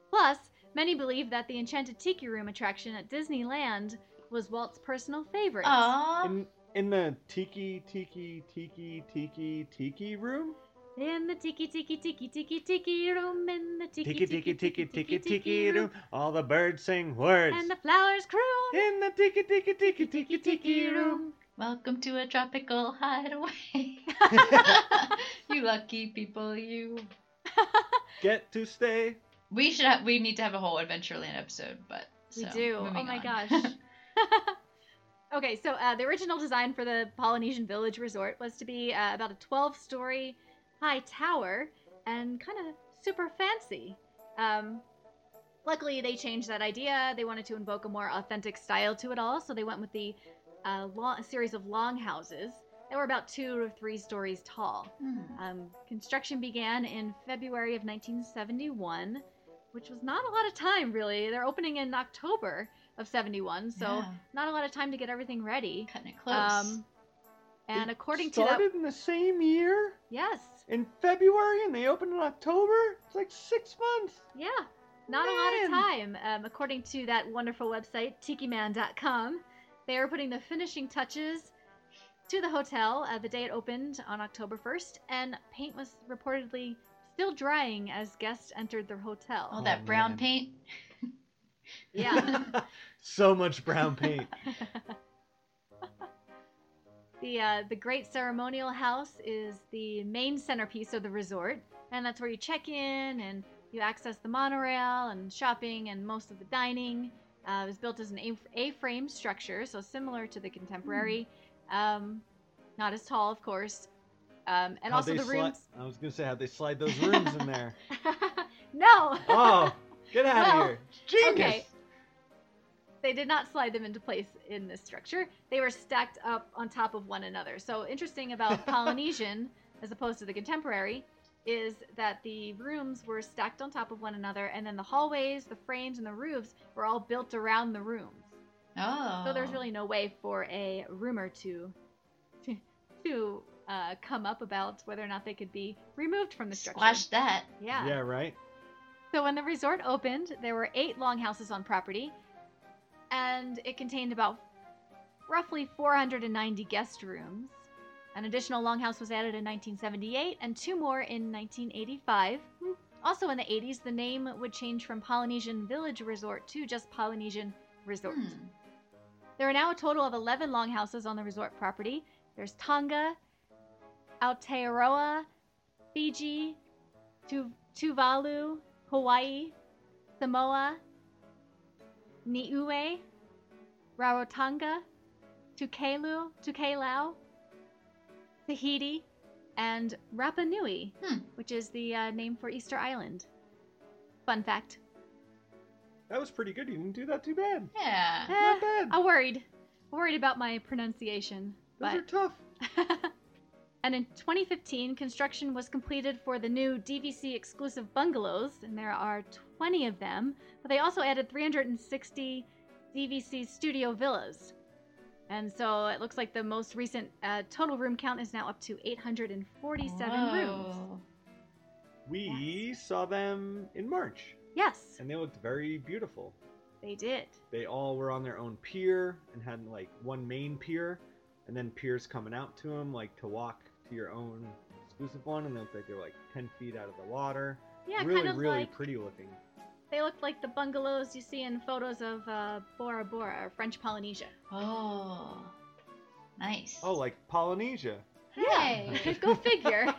Plus, many believe that the Enchanted Tiki Room attraction at Disneyland was Walt's personal favorite. Aww. And- In the tiki, tiki, tiki, tiki, tiki room? In the tiki, tiki, tiki, tiki, tiki room. In the tiki, tiki, tiki, tiki, tiki, tiki room. All the birds sing words. And the flowers croon. In the tiki, tiki, tiki, tiki, tiki room. Welcome to a tropical hideaway. You lucky people, you. Get to stay. We should. Have, we need to have a whole Adventureland episode, but so, we do. Oh my on. gosh. Okay, so uh, the original design for the Polynesian Village Resort was to be uh, about a twelve-story high tower and kind of super fancy. Um, luckily, they changed that idea. They wanted to invoke a more authentic style to it all, so they went with the uh, long, a series of longhouses that were about two or three stories tall. Mm. Um, construction began in February of nineteen seventy-one, which was not a lot of time, really. They're opening in October of seventy-one, so yeah. Not a lot of time to get everything ready. Cutting it close. Um, and it according to that... started in the same year? Yes. In February, and they opened in October? It's like six months. Yeah. Not Man. a lot of time. Um, according to that wonderful website, Tiki Man dot com, they are putting the finishing touches to the hotel uh, the day it opened on October first, and paint was reportedly still drying as guests entered the hotel. Oh, that oh, brown man. paint. Yeah. So much brown paint. The uh, the Great Ceremonial House is the main centerpiece of the resort, and that's where you check in and you access the monorail and shopping and most of the dining. Uh, it was built as an A-frame structure, so similar to the Contemporary. Mm. Um, not as tall, of course. Um, and how'd also the rooms. Sli- I was going to say, how'd they slide those rooms in there? No! Oh, get out well, of here. Genius! Okay. They did not slide them into place in this structure. They were stacked up on top of one another. So interesting about Polynesian, as opposed to the Contemporary, is that the rooms were stacked on top of one another, and then the hallways, the frames, and the roofs were all built around the rooms. Oh. So there's really no way for a roomer to to, to uh, come up about whether or not they could be removed from the structure. Squash that. Yeah. Yeah, right. So when the resort opened, there were eight longhouses on property, and it contained about roughly four hundred ninety guest rooms. An additional longhouse was added in nineteen seventy-eight and two more in nineteen eighty-five. Also in the eighties, the name would change from Polynesian Village Resort to just Polynesian Resort. Hmm. There are now a total of eleven longhouses on the resort property. There's Tonga, Aotearoa, Fiji, tu- Tuvalu, Hawaii, Samoa, Niue, Rarotonga, Tukelu, Tukelau, Tahiti, and Rapa Nui, hmm. which is the uh, name for Easter Island. Fun fact. That was pretty good. You didn't do that too bad. Yeah. Eh, Not bad. I worried. I worried about my pronunciation. Those but... are tough. And in twenty fifteen, construction was completed for the new D V C exclusive bungalows, and there are twenty of them, but they also added three hundred sixty D V C studio villas. And so it looks like the most recent uh, total room count is now up to eight hundred forty-seven Whoa. Rooms. We yes. saw them in March. Yes. And they looked very beautiful. They did. They all were on their own pier and had like one main pier, and then piers coming out to them, like to walk to your own exclusive one. And it looked like they were like ten feet out of the water. Yeah, really, kind of really like, pretty looking. They looked like the bungalows you see in photos of uh, Bora Bora, or French Polynesia. Oh, nice. Oh, like Polynesia. Hey, yeah. Go figure.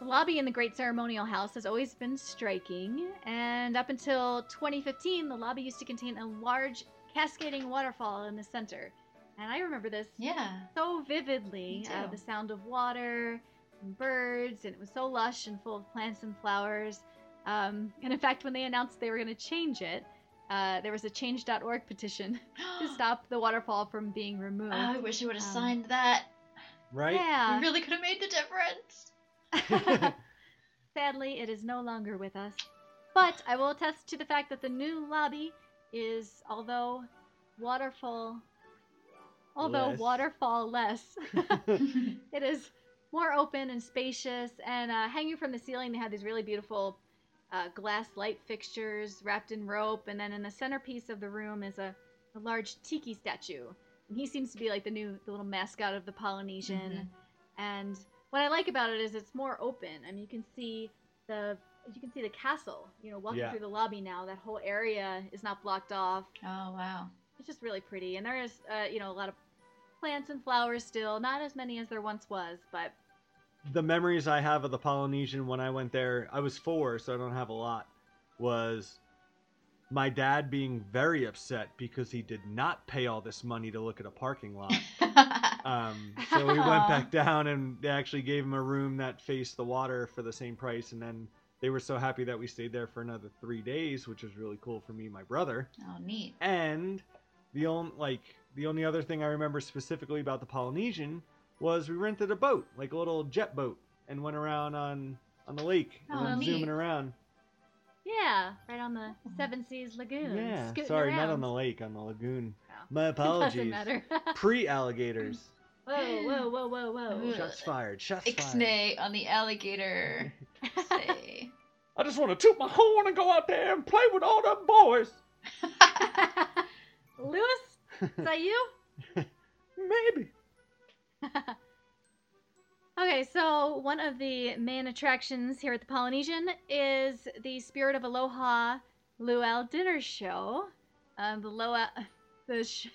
The lobby in the Great Ceremonial House has always been striking, and up until twenty fifteen, the lobby used to contain a large cascading waterfall in the center. And I remember this yeah. so vividly, uh, the sound of water and birds, and it was so lush and full of plants and flowers. Um, and in fact, when they announced they were going to change it, uh, there was a change dot org petition to stop the waterfall from being removed. Oh, I wish I would have um, signed that. Right? Yeah. We really could have made the difference. Sadly, it is no longer with us. But I will attest to the fact that the new lobby is, although waterfall... Although less. waterfall less, it is more open and spacious, and uh, hanging from the ceiling, they had these really beautiful uh, glass light fixtures wrapped in rope, and then in the centerpiece of the room is a, a large tiki statue, and he seems to be like the new the little mascot of the Polynesian, mm-hmm. and what I like about it is it's more open. I mean, you can see the you can see the castle, you know, walking yeah. through the lobby now. That whole area is not blocked off. Oh, wow. It's just really pretty, and there is, uh, you know, a lot of plants and flowers still. Not as many as there once was, but... The memories I have of the Polynesian when I went there, I was four, so I don't have a lot, was my dad being very upset because he did not pay all this money to look at a parking lot. um, so we went back down, and they actually gave him a room that faced the water for the same price, and then they were so happy that we stayed there for another three days, which was really cool for me and my brother. Oh, neat. And... The only, like, the only other thing I remember specifically about the Polynesian was we rented a boat, like a little jet boat, and went around on, on the lake, oh, and zooming around. Yeah, right on the Seven Seas Lagoon. Yeah, Scooting sorry, around. Not on the lake, on the lagoon. Oh. My apologies. Doesn't matter. Pre-alligators. Whoa, whoa, whoa, whoa, whoa. Shots fired, shots Ixnay fired. Ixnay on the alligator. Say. I just want to toot my horn and go out there and play with all them boys. Lewis, is that you? Maybe. Okay, so one of the main attractions here at the Polynesian is the Spirit of Aloha Luau Dinner Show. Um, the Loa, the sh-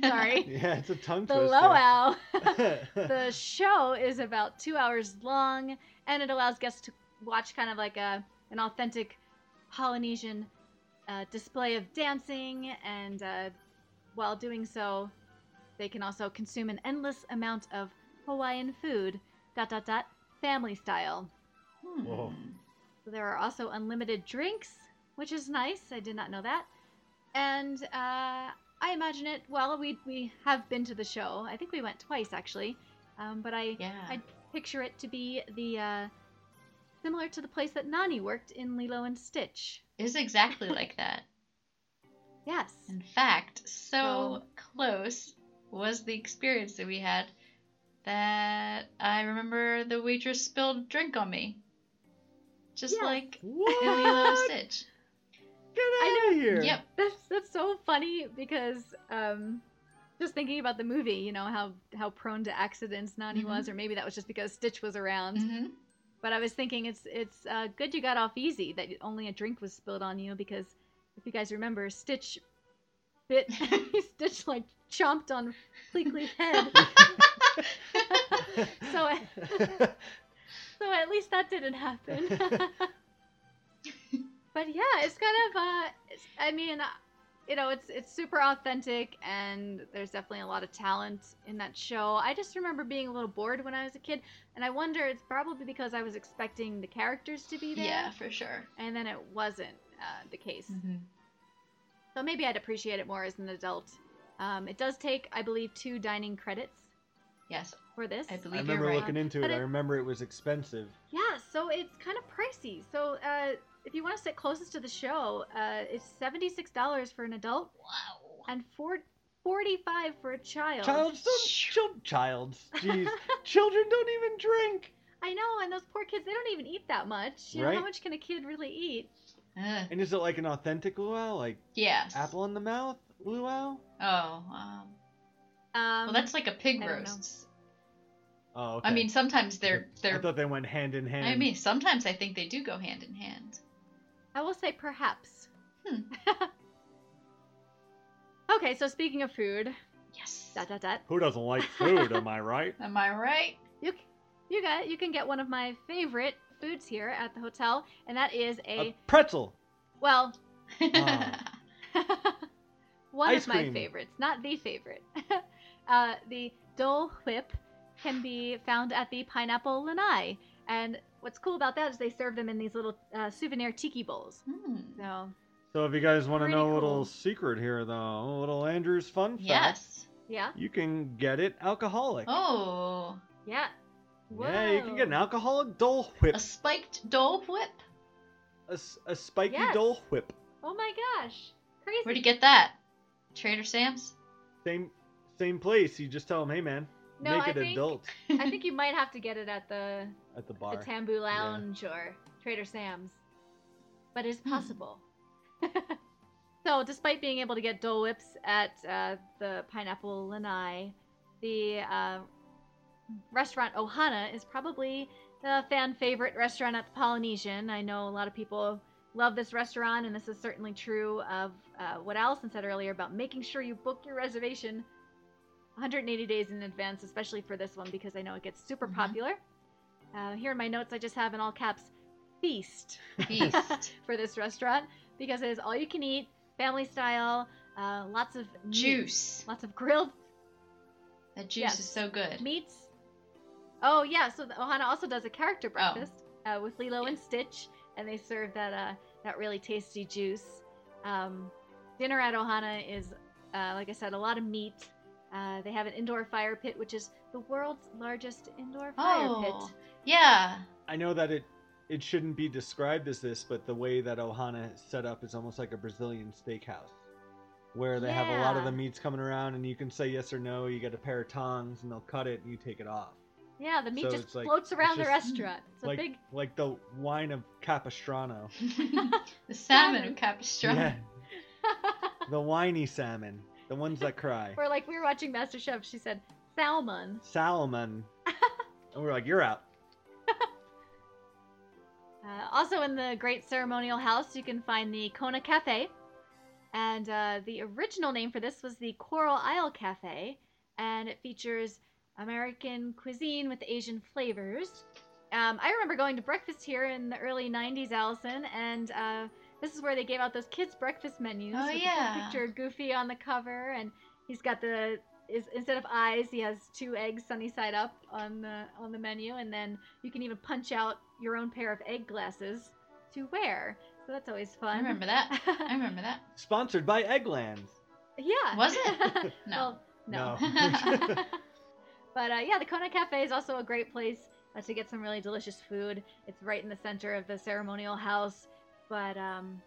Sorry. Yeah, it's a tongue twister. The L O L, the show is about two hours long, and it allows guests to watch kind of like a an authentic Polynesian uh, display of dancing, and uh, while doing so, they can also consume an endless amount of Hawaiian food, dot, dot, dot, family style. Hmm. Whoa. So there are also unlimited drinks, which is nice. I did not know that. And uh, I imagine it, well, we we have been to the show. I think we went twice, actually. Um, but I yeah. I picture it to be the uh, similar to the place that Nani worked in Lilo and Stitch. It is exactly like that. Yes. In fact, so, so close was the experience that we had that I remember the waitress spilled drink on me. Just yeah. like what? in Lilo and Stitch. Get out I know. of here. Yep. That's that's so funny because um, just thinking about the movie, you know, how, how prone to accidents Nani mm-hmm. was, or maybe that was just because Stitch was around. Mm-hmm. But I was thinking it's it's uh, good you got off easy that only a drink was spilled on you, because if you guys remember, Stitch bit Stitch like chomped on Pleakley's head. so so at least that didn't happen. But yeah, it's kind of uh, it's, I mean, uh, you know, it's it's super authentic, and there's definitely a lot of talent in that show. I just remember being a little bored when I was a kid, and I wonder it's probably because I was expecting the characters to be there. Yeah, for sure. And then it wasn't uh, the case. Mm-hmm. So maybe I'd appreciate it more as an adult. Um, it does take, I believe, two dining credits. Yes. For this. I believe I remember you're right. looking into it. it. I remember it was expensive. Yeah, so it's kind of pricey. So uh, if you want to sit closest to the show, uh, it's seventy-six dollars for an adult. Wow. And four, forty-five dollars for a child. Childs don't... Chil- childs. Jeez. Children don't even drink. I know, and those poor kids, they don't even eat that much. You right? know, how much can a kid really eat? Ugh. And is it like an authentic luau? Like yes. apple in the mouth luau? Oh, wow. Um, well, that's like a pig roast. Oh, okay. I mean, sometimes they're, they're... I thought they went hand in hand. I mean, sometimes I think they do go hand in hand. I will say perhaps. Hmm. Okay, so speaking of food... Yes. Dot, dot, dot. Who doesn't like food, am I right? Am I right? You you got you can get one of my favorite foods here at the hotel, and that is a... A pretzel! Well... Oh. One Ice of my cream. favorites, not the favorite. Uh, the Dole Whip can be found at the Pineapple Lanai. And what's cool about that is they serve them in these little uh, souvenir tiki bowls. Mm. So, so if you guys want to know cool. a little secret here, though, a little Andrew's fun fact. Yes. Yeah. You can get it alcoholic. Oh. Yeah. Whoa. Yeah, you can get an alcoholic Dole Whip. A spiked Dole Whip? A, a spiky yes. Dole Whip. Oh my gosh. Crazy. Where'd you get that? Trader Sam's? Same same place. You just tell them, hey, man, no, make I it think, adult. I think you might have to get it at the at the bar, the Tambu Lounge yeah. or Trader Sam's. But it's possible. So despite being able to get Dole Whips at uh, the Pineapple Lanai, the uh, Restaurant Ohana is probably the fan favorite restaurant at the Polynesian. I know a lot of people... love this restaurant, and this is certainly true of uh, what Allison said earlier about making sure you book your reservation one hundred eighty days in advance, especially for this one, because I know it gets super mm-hmm. popular. Uh, here in my notes, I just have in all caps, feast, feast. for this restaurant, because it is all you can eat, family style, uh, lots of juice, meat, lots of grilled. That juice yes. is so good. Meats. Oh, yeah. So the Ohana also does a character breakfast oh. uh, with Lilo yeah. and Stitch. And they serve that uh, that really tasty juice. Um, dinner at Ohana is, uh, like I said, a lot of meat. Uh, they have an indoor fire pit, which is the world's largest indoor fire oh, pit. Yeah. I know that it, it shouldn't be described as this, but the way that Ohana is set up is almost like a Brazilian steakhouse, where they yeah. have a lot of the meats coming around, and you can say yes or no. You get a pair of tongs, and they'll cut it, and you take it off. Yeah, the meat so just floats like, around just the restaurant. It's a like, big... like the wine of Capistrano. The salmon of Capistrano. Yeah. The whiny salmon. The ones that cry. Or like we were watching MasterChef, she said, salmon. Salmon. And we were like, you're out. uh, also in the great ceremonial house, you can find the Kona Cafe. And uh, the original name for this was the Coral Isle Cafe, and it features American cuisine with Asian flavors. Um, I remember going to breakfast here in the early nineties, Allison, and uh, this is where they gave out those kids' breakfast menus. Oh, with yeah. the picture of Goofy on the cover, and he's got the, is, instead of eyes, he has two eggs sunny side up on the on the menu, and then you can even punch out your own pair of egg glasses to wear. So that's always fun. I remember that. I remember that. Sponsored by Egglands. Yeah. Was it? No. Well, no. no. But uh, yeah, the Kona Cafe is also a great place Uh, to get some really delicious food. It's right in the center of the ceremonial house, but um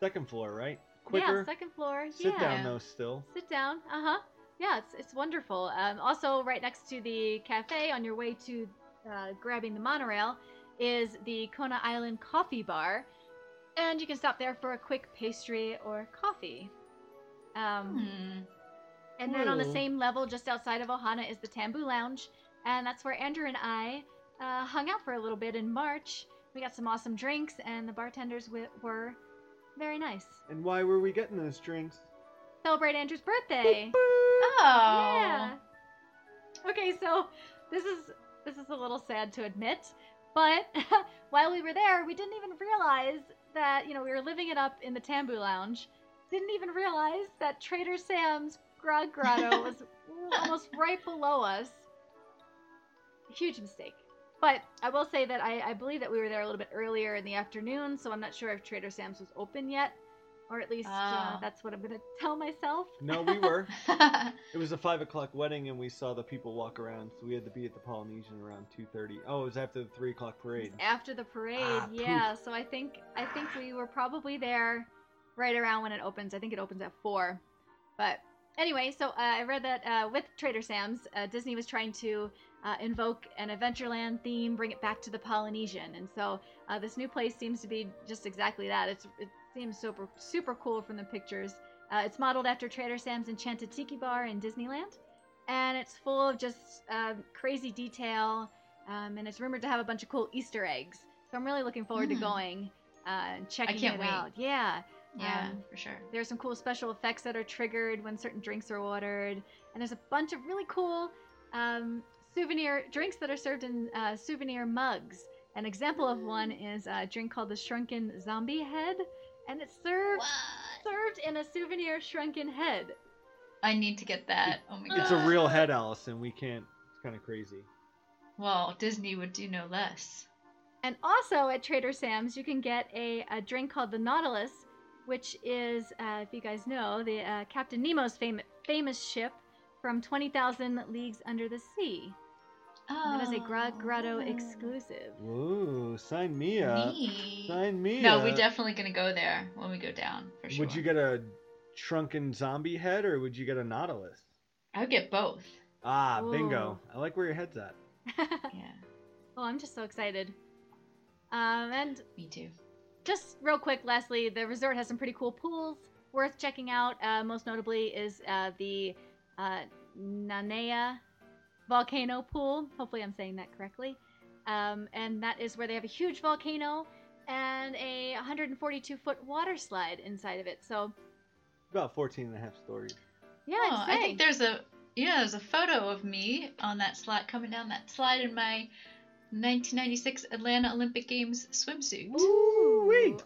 second floor, right? Quicker. Yeah, second floor. Sit yeah. down though, still. Sit down. Uh-huh. Yeah, it's it's wonderful. Um, also, right next to the cafe, on your way to uh, grabbing the monorail, is the Kona Island Coffee Bar, and you can stop there for a quick pastry or coffee. Um, hmm. And Ooh. Then on the same level, just outside of Ohana, is the Tambu Lounge, and that's where Andrew and I Uh, hung out for a little bit in March. We got some awesome drinks, and the bartenders w- were very nice. And why were we getting those drinks? Celebrate Andrew's birthday. Boop, boop. Oh. Yeah. Okay, so this is this is a little sad to admit, but while we were there, we didn't even realize that, you know, we were living it up in the Tambu Lounge. Didn't even realize that Trader Sam's Grog Grotto was almost right below us. Huge mistake. But I will say that I, I believe that we were there a little bit earlier in the afternoon, so I'm not sure if Trader Sam's was open yet, or at least oh. uh, that's what I'm going to tell myself. No, we were. It was a five o'clock wedding, and we saw the people walk around, so we had to be at the Polynesian around two thirty. Oh, it was after the three o'clock parade. After the parade, ah, yeah. So I think I think we were probably there right around when it opens. I think it opens at four. But anyway, so uh, I read that uh, with Trader Sam's, uh, Disney was trying to Uh, invoke an Adventureland theme, bring it back to the Polynesian, and so uh, this new place seems to be just exactly that. It's it seems super super cool from the pictures. Uh, it's modeled after Trader Sam's Enchanted Tiki Bar in Disneyland, and it's full of just uh, crazy detail, um, and it's rumored to have a bunch of cool Easter eggs. So I'm really looking forward mm. to going uh, and checking I can't it wait. out. Yeah. Yeah, um, for sure. There's some cool special effects that are triggered when certain drinks are ordered, and there's a bunch of really cool Um, souvenir drinks that are served in uh, souvenir mugs. An example of one is a drink called the Shrunken Zombie Head, and it's served what? served in a souvenir shrunken head. I need to get that. Oh my god. It's a real head, Allison. We can't. It's kind of crazy. Well, Disney would do no less. And also at Trader Sam's, you can get a, a drink called the Nautilus, which is, uh, if you guys know, the uh, Captain Nemo's fam- famous ship from twenty thousand Leagues Under the Sea. Oh. That is a Grog Grotto exclusive. Ooh, sign me up. Me. Sign me no, up. No, we're definitely going to go there when we go down, for sure. Would you get a shrunken zombie head, or would you get a Nautilus? I would get both. Ah, Ooh. Bingo. I like where your head's at. Yeah. Oh, I'm just so excited. Um, and me too. Just real quick, lastly, the resort has some pretty cool pools worth checking out. Uh, most notably is uh, the uh, Nanea Volcano Pool. Hopefully I'm saying that correctly. Um, and that is where they have a huge volcano and a one hundred forty-two foot water slide inside of it. So about fourteen and a half stories. Yeah, oh, I think there's a yeah, there's a photo of me on that slide, coming down that slide in my nineteen ninety-six Atlanta Olympic Games swimsuit. Ooh, wait.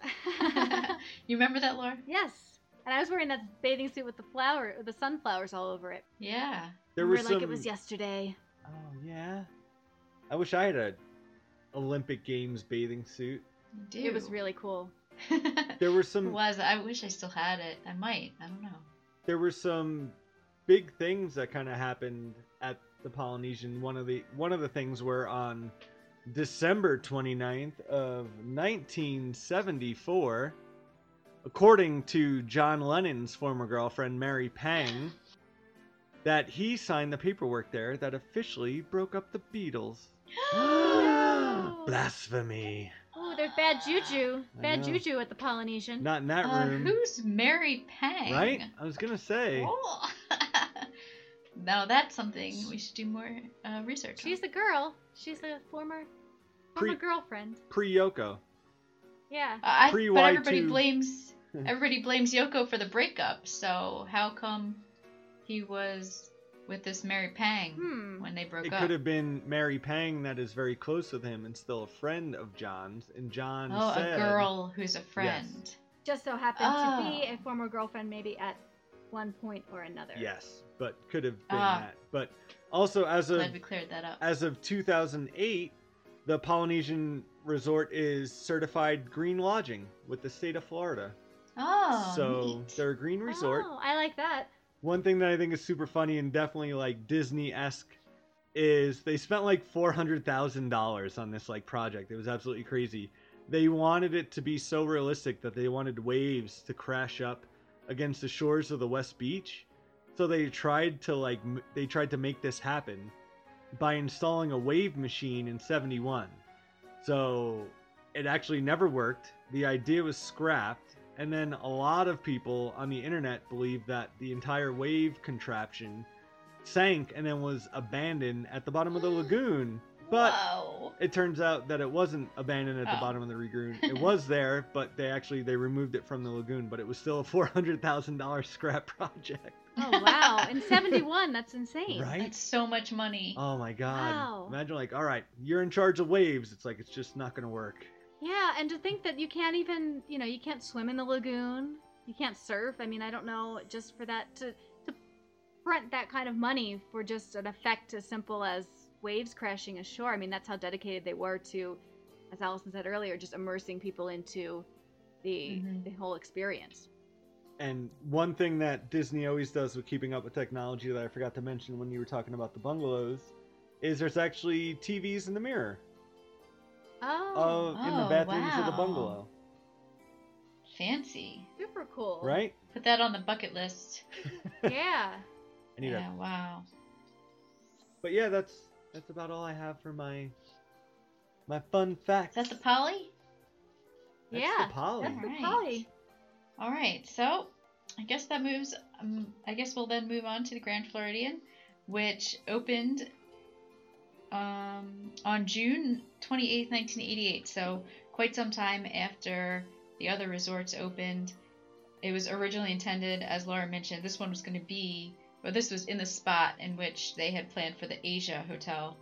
You remember that, Laura? Yes. And I was wearing that bathing suit with the flower, the sunflowers all over it. Yeah. There were some... like it was yesterday. Oh, yeah. I wish I had a Olympic Games bathing suit. Dude. It was really cool. There were some... It was. I wish I still had it. I might. I don't know. There were some big things that kind of happened at the Polynesian. One of the one of the things were on December twenty-ninth of nineteen seventy-four, according to John Lennon's former girlfriend, Mary Pang, that he signed the paperwork there that officially broke up the Beatles. No. Blasphemy. Oh, there's bad juju. Bad juju at the Polynesian. Not in that uh, room. Who's Mary Pang? Right? I was going to say. Oh. Now that's something we should do more uh, research She's on. a girl. She's a former, former Pre- girlfriend. Pre-Yoko. Yeah. Uh, I, but everybody blames... Everybody blames Yoko for the breakup, so how come he was with this Mary Pang hmm. when they broke it up? It could have been Mary Pang that is very close with him and still a friend of John's, and John oh, said... Oh, a girl who's a friend. Yes. Just so happened oh. to be a former girlfriend maybe at one point or another. Yes, but could have been uh, that. But also, as of, we cleared that up. As of two thousand eight, the Polynesian Resort is certified green lodging with the state of Florida. Oh, so neat. They're a green resort. Oh, I like that. One thing that I think is super funny and definitely like Disney-esque is they spent like four hundred thousand dollars on this like project. It was absolutely crazy. They wanted it to be so realistic that they wanted waves to crash up against the shores of the West Beach. So they tried to like m- they tried to make this happen by installing a wave machine in seventy-one. So it actually never worked. The idea was scrapped. And then a lot of people on the internet believe that the entire wave contraption sank and then was abandoned at the bottom of the lagoon. But Whoa. It turns out that it wasn't abandoned at oh. the bottom of the lagoon. It was there, but they actually they removed it from the lagoon. But it was still a four hundred thousand dollars scrap project. Oh, wow. In seventy-one, that's insane. Right? That's so much money. Oh, my God. Wow. Imagine like, all right, you're in charge of waves. It's like, it's just not going to work. Yeah, and to think that you can't even, you know, you can't swim in the lagoon. You can't surf. I mean, I don't know, just for that, to, to front that kind of money for just an effect as simple as waves crashing ashore. I mean, that's how dedicated they were to, as Allison said earlier, just immersing people into the mm-hmm. the whole experience. And one thing that Disney always does with keeping up with technology that I forgot to mention when you were talking about the bungalows is there's actually T Vs in the mirror. Oh, uh, in the bathrooms wow. of the bungalow. Fancy. Super cool. Right? Put that on the bucket list. yeah. Anyway. Yeah, wow. But yeah, that's that's about all I have for my my fun facts. Is that the poly? That's yeah. the poly. That's the right. poly. All right. So, I guess that moves um, I guess we'll then move on to the Grand Floridian, which opened Um, on June twenty-eighth, nineteen eighty-eight, so quite some time after the other resorts opened. It was originally intended, as Laura mentioned, this one was going to be, well, this was in the spot in which they had planned for the Asia Hotel.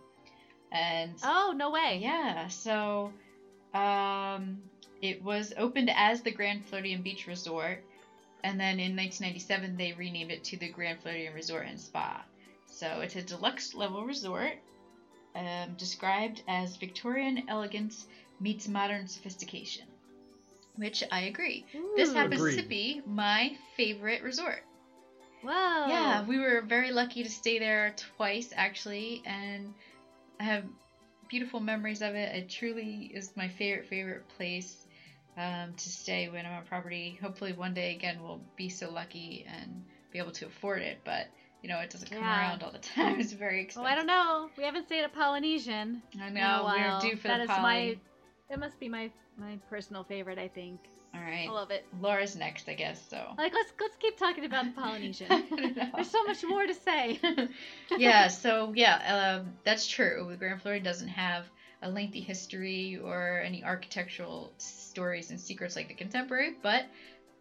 And oh, no way. Yeah, so um, it was opened as the Grand Floridian Beach Resort, and then in nineteen ninety-seven they renamed it to the Grand Floridian Resort and Spa. So it's a deluxe level resort. Um, described as Victorian elegance meets modern sophistication, which I agree. Ooh, this happens agreed. to be my favorite resort. Whoa. Yeah, we were very lucky to stay there twice, actually, and I have beautiful memories of it. It truly is my favorite, favorite place um, to stay when I'm on property. Hopefully one day, again, we'll be so lucky and be able to afford it, but... You know, it doesn't come yeah. around all the time. It's very expensive. Well, I don't know. We haven't stayed at Polynesian. I know. We're due for that the is Poly. My, that must be my, my personal favorite, I think. All right. I love it. Laura's next, I guess, so. Like, let's let's keep talking about the Polynesian. I don't know. There's so much more to say. yeah, so, yeah, um, that's true. The Grand Floridian doesn't have a lengthy history or any architectural stories and secrets like the Contemporary, but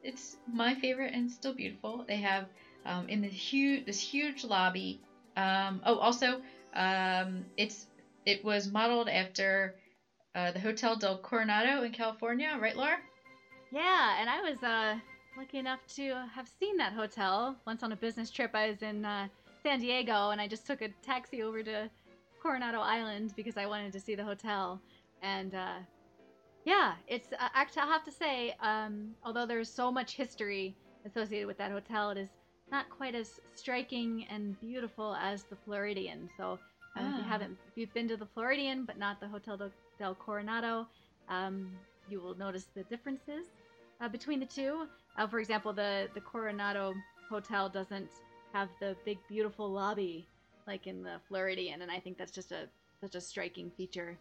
it's my favorite and still beautiful. They have... Um, in the huge, this huge lobby. Um, oh, also, um, it's it was modeled after uh, the Hotel del Coronado in California, right, Laura? Yeah, and I was uh, lucky enough to have seen that hotel once on a business trip. I was in uh, San Diego, and I just took a taxi over to Coronado Island because I wanted to see the hotel. And uh, yeah, it's uh, actually I have to say, um, although there's so much history associated with that hotel, it is not quite as striking and beautiful as the Floridian. So um, oh. if you haven't, if you've been to the Floridian but not the Hotel del, del Coronado, um, you will notice the differences uh, between the two. Uh, for example, the, the Coronado Hotel doesn't have the big beautiful lobby like in the Floridian, and I think that's just a such a striking feature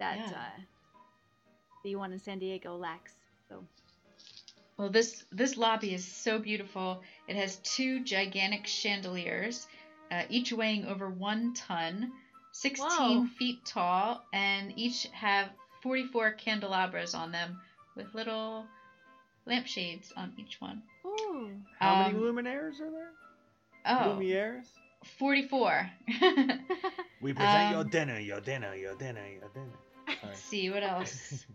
that yeah. uh, the one in San Diego lacks. So. Well, this, this lobby is so beautiful. It has two gigantic chandeliers, uh, each weighing over one ton, sixteen Whoa. feet tall, and each have forty-four candelabras on them with little lampshades on each one. Ooh. How um, many luminaires are there? Oh. Lumières? forty-four. We present um, your dinner, your dinner, your dinner, your dinner. Sorry. Let's see, what else?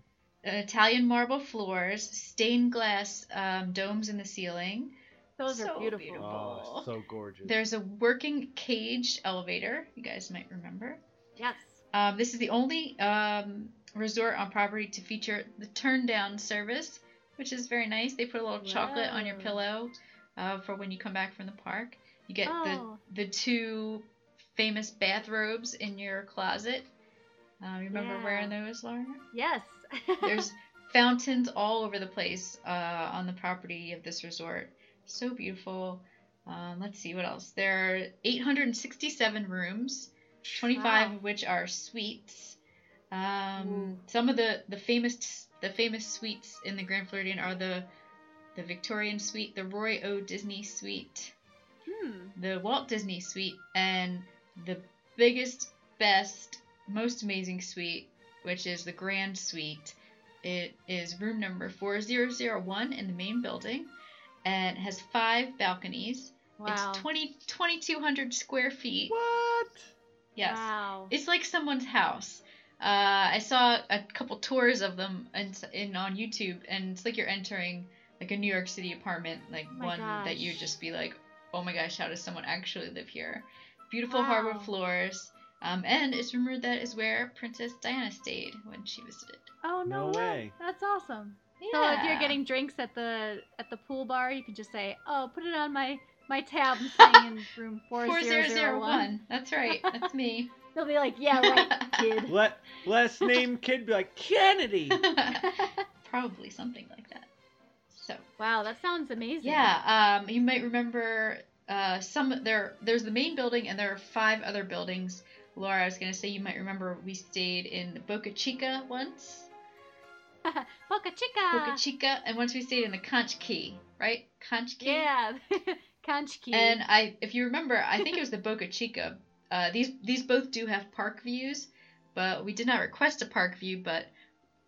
Italian marble floors, stained glass um, domes in the ceiling. Those so are beautiful. beautiful. Oh, so gorgeous. There's a working caged elevator. You guys might remember. Yes. Um, this is the only um, resort on property to feature the turn-down service, which is very nice. They put a little chocolate Whoa. on your pillow uh, for when you come back from the park. You get oh. the the two famous bathrobes in your closet. Uh, you remember yeah. wearing those, Laura? Yes. There's fountains all over the place uh, on the property of this resort. So beautiful. Um, let's see what else. There are eight hundred sixty-seven rooms, twenty-five wow. of which are suites. Um, some of the, the famous the famous suites in the Grand Floridian are the the Victorian Suite, the Roy O. Disney Suite, hmm. the Walt Disney Suite, and the biggest, best, most amazing suite, which is the Grand Suite. It is room number four thousand one in the main building, and has five balconies. Wow. It's twenty-two hundred square feet. What? Yes. Wow. It's like someone's house. Uh, I saw a couple tours of them in, in on YouTube, and it's like you're entering like a New York City apartment, like oh one gosh. that you just be like, oh my gosh, how does someone actually live here? Beautiful wow. hardwood floors. Um, and it's rumored that is where Princess Diana stayed when she visited. Oh, no, no way. That's awesome. Yeah. So if you're getting drinks at the at the pool bar, you can just say, oh, put it on my, my tab and stay in room four thousand one. That's right. That's me. They'll be like, yeah, right, kid. Let, last name kid be like, Kennedy. Probably something like that. So wow, that sounds amazing. Yeah. Um, you might remember uh, some there. there's the main building, and there are five other buildings. Laura, I was going to say you might remember we stayed in Boca Chica once. Boca Chica! Boca Chica, and once we stayed in the Conch Key, right? Conch Key? Yeah, Conch Key. And I, if you remember, I think it was the Boca Chica. Uh, these, these both do have park views, but we did not request a park view, but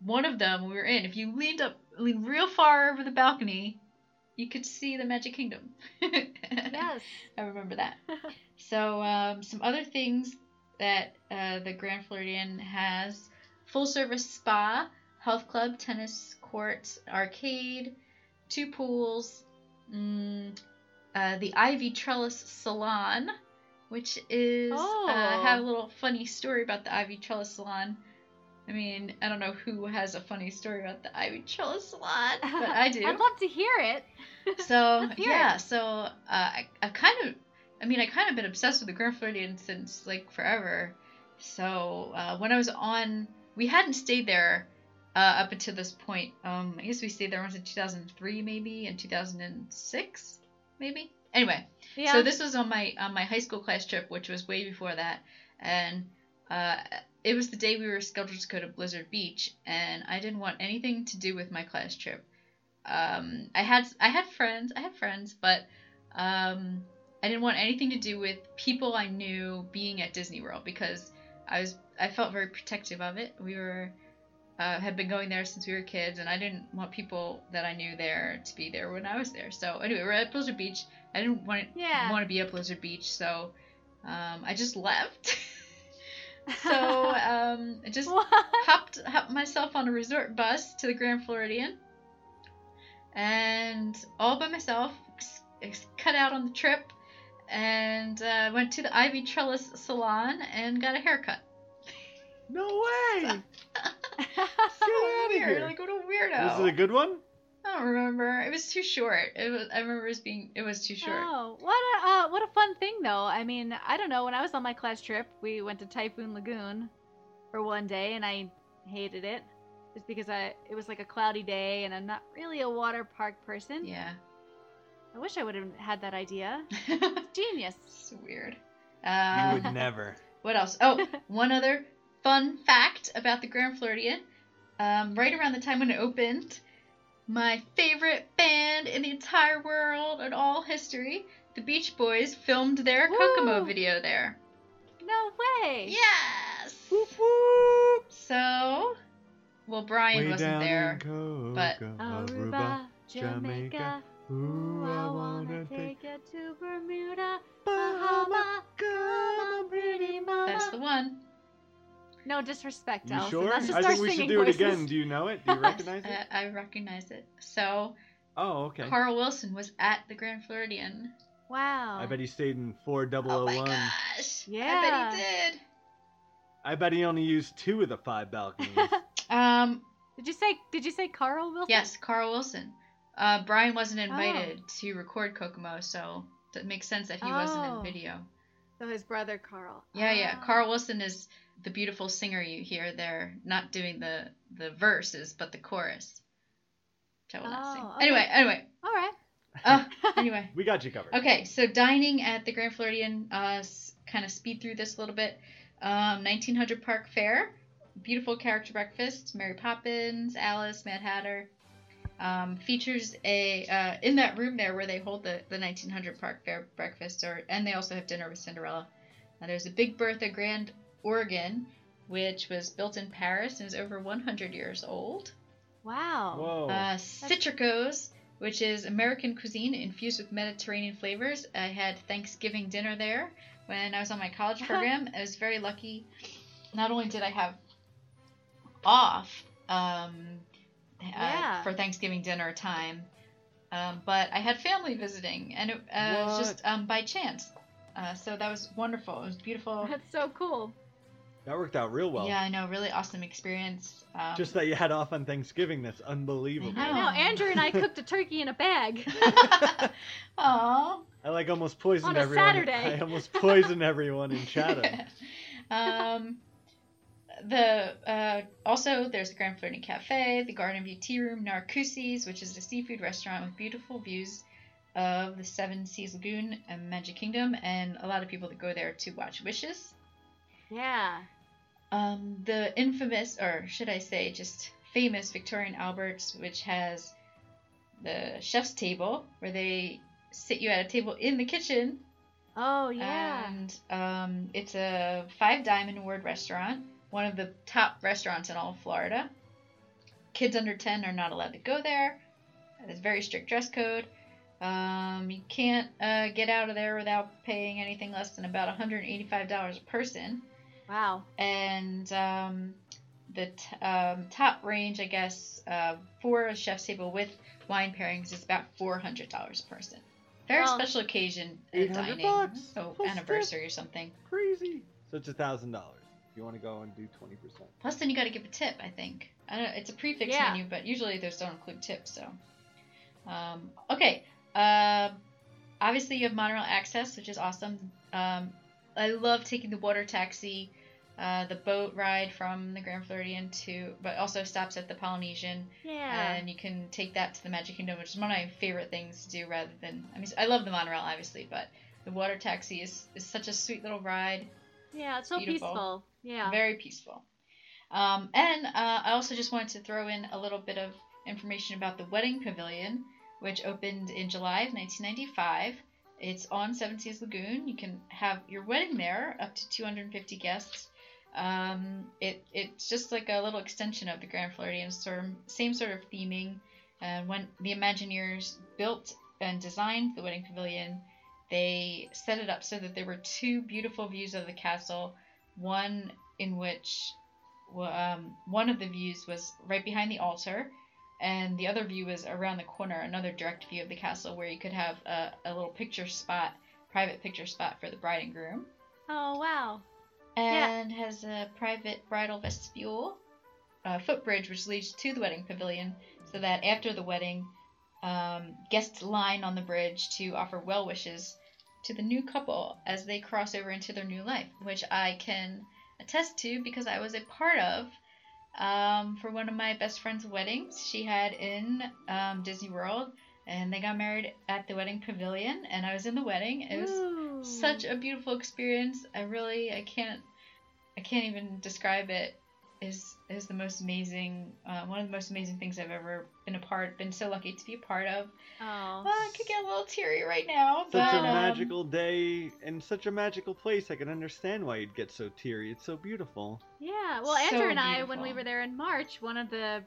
one of them we were in, if you leaned up, leaned real far over the balcony, you could see the Magic Kingdom. Yes. I remember that. So um, some other things that uh, the Grand Floridian has: full-service spa, health club, tennis courts, arcade, two pools, mm, uh, the Ivy Trellis Salon, which is... Oh. Uh, I have a little funny story about the Ivy Trellis Salon. I mean, I don't know who has a funny story about the Ivy Trellis Salon, but I do. I'd love to hear it. So, hear yeah, it. so uh, I, I kind of... I mean, I kind of been obsessed with the Grand Floridian since, like, forever. So, uh, when I was on... We hadn't stayed there uh, up until this point. Um, I guess we stayed there once in two thousand three, maybe, and two thousand six, maybe? Anyway, yeah. So this was on my on my high school class trip, which was way before that. And uh, it was the day we were scheduled to go to Blizzard Beach, and I didn't want anything to do with my class trip. Um, I had I had friends. I had friends, but... Um, I didn't want anything to do with people I knew being at Disney World because I was I felt very protective of it. We were uh, had been going there since we were kids, and I didn't want people that I knew there to be there when I was there. So anyway, we're at Blizzard Beach. I didn't want yeah. want to be at Blizzard Beach, so um, I just left. so um, I just hopped, hopped myself on a resort bus to the Grand Floridian, and all by myself, cut out on the trip. And uh, went to the Ivy Trellis Salon and got a haircut. No way! Get out of here! Like, what a weirdo. Was it a good one? I don't remember. It was too short. It was. I remember it was being. It was too short. Oh, what a uh, what a fun thing though. I mean, I don't know. When I was on my class trip, we went to Typhoon Lagoon for one day, and I hated it just because I. It was like a cloudy day, and I'm not really a water park person. Yeah. I wish I would have had that idea. Genius. It's weird. Uh, you would never. What else? Oh, one other fun fact about the Grand Floridian. Um, right around the time when it opened, my favorite band in the entire world and all history, the Beach Boys, filmed their Woo! Kokomo video there. No way. Yes. Whoop, whoop. So, well, Brian Way wasn't there, but Aruba. Jamaica. Ooh, I wanna take you to Bermuda, Bahama, come on, pretty mama. That's the one. No disrespect, Allison. Sure? Let's just I start think we should do voices. It again. Do you know it? Do you recognize it? I, I recognize it. So. Oh, okay. Carl Wilson was at the Grand Floridian. Wow. I bet he stayed in four thousand one. Oh my gosh. Yeah. I bet he did. I bet he only used two of the five balconies. um. Did you say? Did you say Carl Wilson? Yes, Carl Wilson. Uh, Brian wasn't invited oh. to record Kokomo, so it makes sense that he oh. wasn't in the video. So his brother Carl. Yeah, oh. yeah. Carl Wilson is the beautiful singer you hear there, not doing the, the verses, but the chorus. Which I will oh, not sing. Okay. Anyway, anyway. All right. Uh, anyway. We got you covered. Okay, so dining at the Grand Floridian, uh, kind of speed through this a little bit. Um, nineteen hundred Park Fair, beautiful character breakfast, Mary Poppins, Alice, Mad Hatter. Um, features a uh, in that room there where they hold the, the nineteen hundred Park Fair breakfast, or and they also have dinner with Cinderella. Now, there's a Big Bertha Grand Organ, which was built in Paris and is over one hundred years old. Wow. Whoa. Uh, Citrico's, which is American cuisine infused with Mediterranean flavors. I had Thanksgiving dinner there when I was on my college program. I was very lucky. Not only did I have off, um, Uh, yeah. for Thanksgiving dinner time, um, but I had family visiting, and it uh, was just um, by chance, uh, so that was wonderful. It was beautiful. That's so cool. That worked out real well. Yeah, I know. Really awesome experience. Um, just that you had off on Thanksgiving. That's unbelievable. I know. Andrew and I cooked a turkey in a bag. Aww. I like almost poisoned on a everyone. Saturday. I almost poisoned everyone in Chatham. Yeah. Um. The uh, also, there's the Grand Floridian Cafe, the Garden View Tea Room, Narcoossee's, which is a seafood restaurant with beautiful views of the Seven Seas Lagoon and Magic Kingdom, and a lot of people that go there to watch Wishes. Yeah. Um, the infamous, or should I say just famous, Victorian Albert's, which has the chef's table, where they sit you at a table in the kitchen. Oh, yeah. And um, it's a five diamond award restaurant. One of the top restaurants in all of Florida. Kids under ten are not allowed to go there. There's a very strict dress code. Um, you can't uh, get out of there without paying anything less than about one hundred eighty-five dollars a person. Wow. And um, the t- um, top range, I guess, uh, for a chef's table with wine pairings is about four hundred dollars a person. Very well, special occasion uh, dining. Bucks. Oh, plus anniversary tip. Or something. Crazy. So it's one thousand dollars. You want to go and do twenty percent. Plus, then you got to give a tip, I think. I don't know, it's a prefix yeah. menu, but usually those don't include tips, so. Um, okay. Uh, obviously, you have monorail access, which is awesome. Um, I love taking the water taxi, uh, the boat ride from the Grand Floridian to, but also stops at the Polynesian. Yeah. And you can take that to the Magic Kingdom, which is one of my favorite things to do rather than, I mean, I love the monorail, obviously, but the water taxi is, is such a sweet little ride. Yeah, it's so beautiful. Peaceful. Yeah. Very peaceful. Um, and uh, I also just wanted to throw in a little bit of information about the Wedding Pavilion, which opened in July of nineteen ninety-five. It's on Seven Seas Lagoon. You can have your wedding there, up to two hundred fifty guests. Um, it It's just like a little extension of the Grand Floridian, sort of, same sort of theming. Uh, when the Imagineers built and designed the Wedding Pavilion, they set it up so that there were two beautiful views of the castle, one in which um, one of the views was right behind the altar, and the other view was around the corner, another direct view of the castle where you could have a, a little picture spot, private picture spot for the bride and groom. Oh, wow. And yeah. has a private bridal vestibule, a footbridge which leads to the wedding pavilion, so that after the wedding, um, guests line on the bridge to offer well wishes to the new couple as they cross over into their new life, which I can attest to because I was a part of um, for one of my best friend's weddings she had in um, Disney World, and they got married at the Wedding Pavilion, and I was in the wedding. It was Ooh. Such a beautiful experience. I really, I can't, I can't even describe it. It's, it's the most amazing, uh, one of the most amazing things I've ever been a part, been so lucky to be a part of. Oh, well, I could get a little teary right now. Such but, a magical um, day and such a magical place. I can understand why you'd get so teary. It's so beautiful. Yeah. Well, Andrew so and I, beautiful. When we were there in March, one of the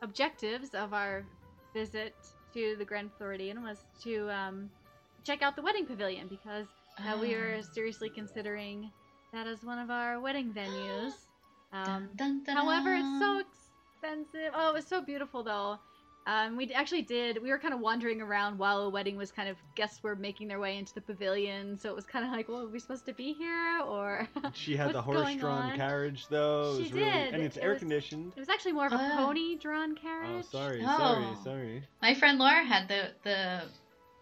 objectives of our visit to the Grand Floridian was to um, check out the wedding pavilion, because uh, oh. we were seriously considering that as one of our wedding venues. Um, dun, dun, dun, however, it's so expensive. Oh, it was so beautiful, though. Um, we actually did. We were kind of wandering around while the wedding was kind of, guests were making their way into the pavilion. So it was kind of like, well, are we supposed to be here? Or she had the horse-drawn carriage, though. She it was did. Really, and it's it air-conditioned. Was, it was actually more of a uh, pony-drawn carriage. Oh, sorry, oh. sorry, sorry. My friend Laura had the, the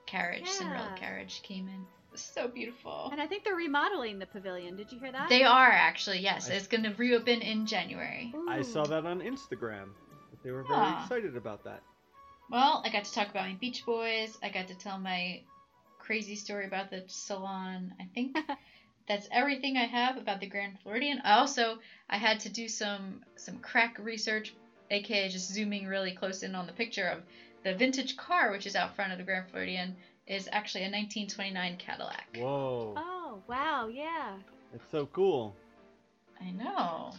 carriage, yeah. Cinderella carriage came in. So beautiful. And I think they're remodeling the pavilion. Did you hear that? They are, actually, yes. I, it's going to reopen in January. Ooh. I saw that on Instagram. They were very yeah. excited about that. Well, I got to talk about my Beach Boys. I got to tell my crazy story about the salon. I think that's everything I have about the Grand Floridian. I also, I had to do some, some crack research, a k a just zooming really close in on the picture of the vintage car, which is out front of the Grand Floridian, is actually a nineteen twenty-nine Cadillac. Whoa. Oh, wow, yeah. That's so cool. I know.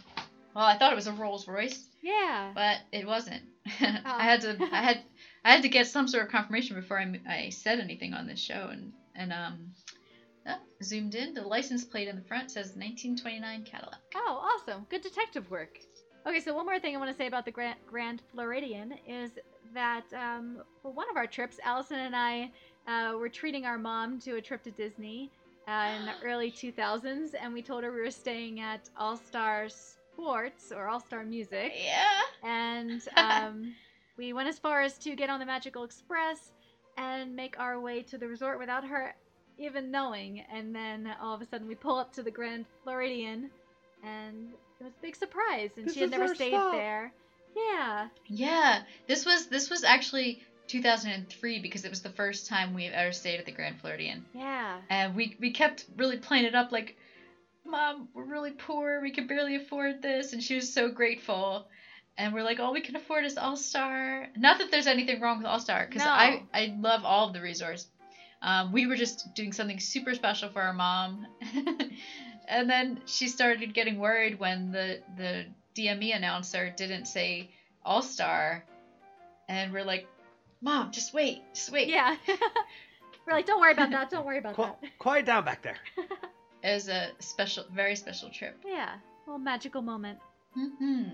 Well, I thought it was a Rolls Royce. Yeah. But it wasn't. Oh. I had to I had I had to get some sort of confirmation before I, I said anything on this show, and and um oh, zoomed in. The license plate in the front says nineteen twenty-nine Cadillac. Oh, awesome. Good detective work. Okay, so one more thing I want to say about the Grand, Grand Floridian is that um for one of our trips, Allison and I uh, were treating our mom to a trip to Disney uh, in the early two thousands, and we told her we were staying at All-Star Sports or All-Star Music. Yeah. And um, we went as far as to get on the Magical Express and make our way to the resort without her even knowing. And then all of a sudden we pull up to the Grand Floridian, and it was a big surprise. And this she had never stayed spot. there. Yeah. Yeah. This was this was actually two thousand three, because it was the first time we've ever stayed at the Grand Floridian. Yeah. And we we kept really playing it up like, Mom, we're really poor, we can barely afford this, and she was so grateful. And we're like, all we can afford is All-Star. Not that there's anything wrong with All-Star, because no. I, I love all of the resorts. Um, we were just doing something super special for our mom. And then she started getting worried when the, the D M E announcer didn't say All-Star. And we're like, Mom, just wait, just wait. Yeah. We're like, don't worry about that, don't worry about Qu- that. Quiet down back there. It was a special, very special trip. Yeah, a little magical moment. Mm-hmm.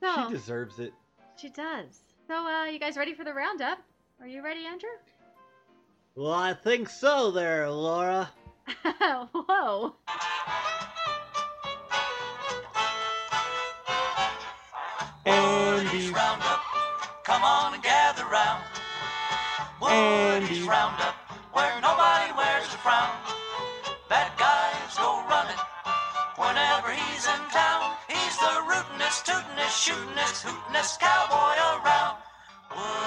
So, she deserves it. She does. So, uh, you guys ready for the roundup? Are you ready, Andrew? Well, I think so there, Laura. Whoa. Andy's roundup, come on and gather round. Andy's roundup, where nobody wears a frown. That guy's go running whenever he's in town. He's the rootinest, tootinest, shootinest, hootinest cowboy around.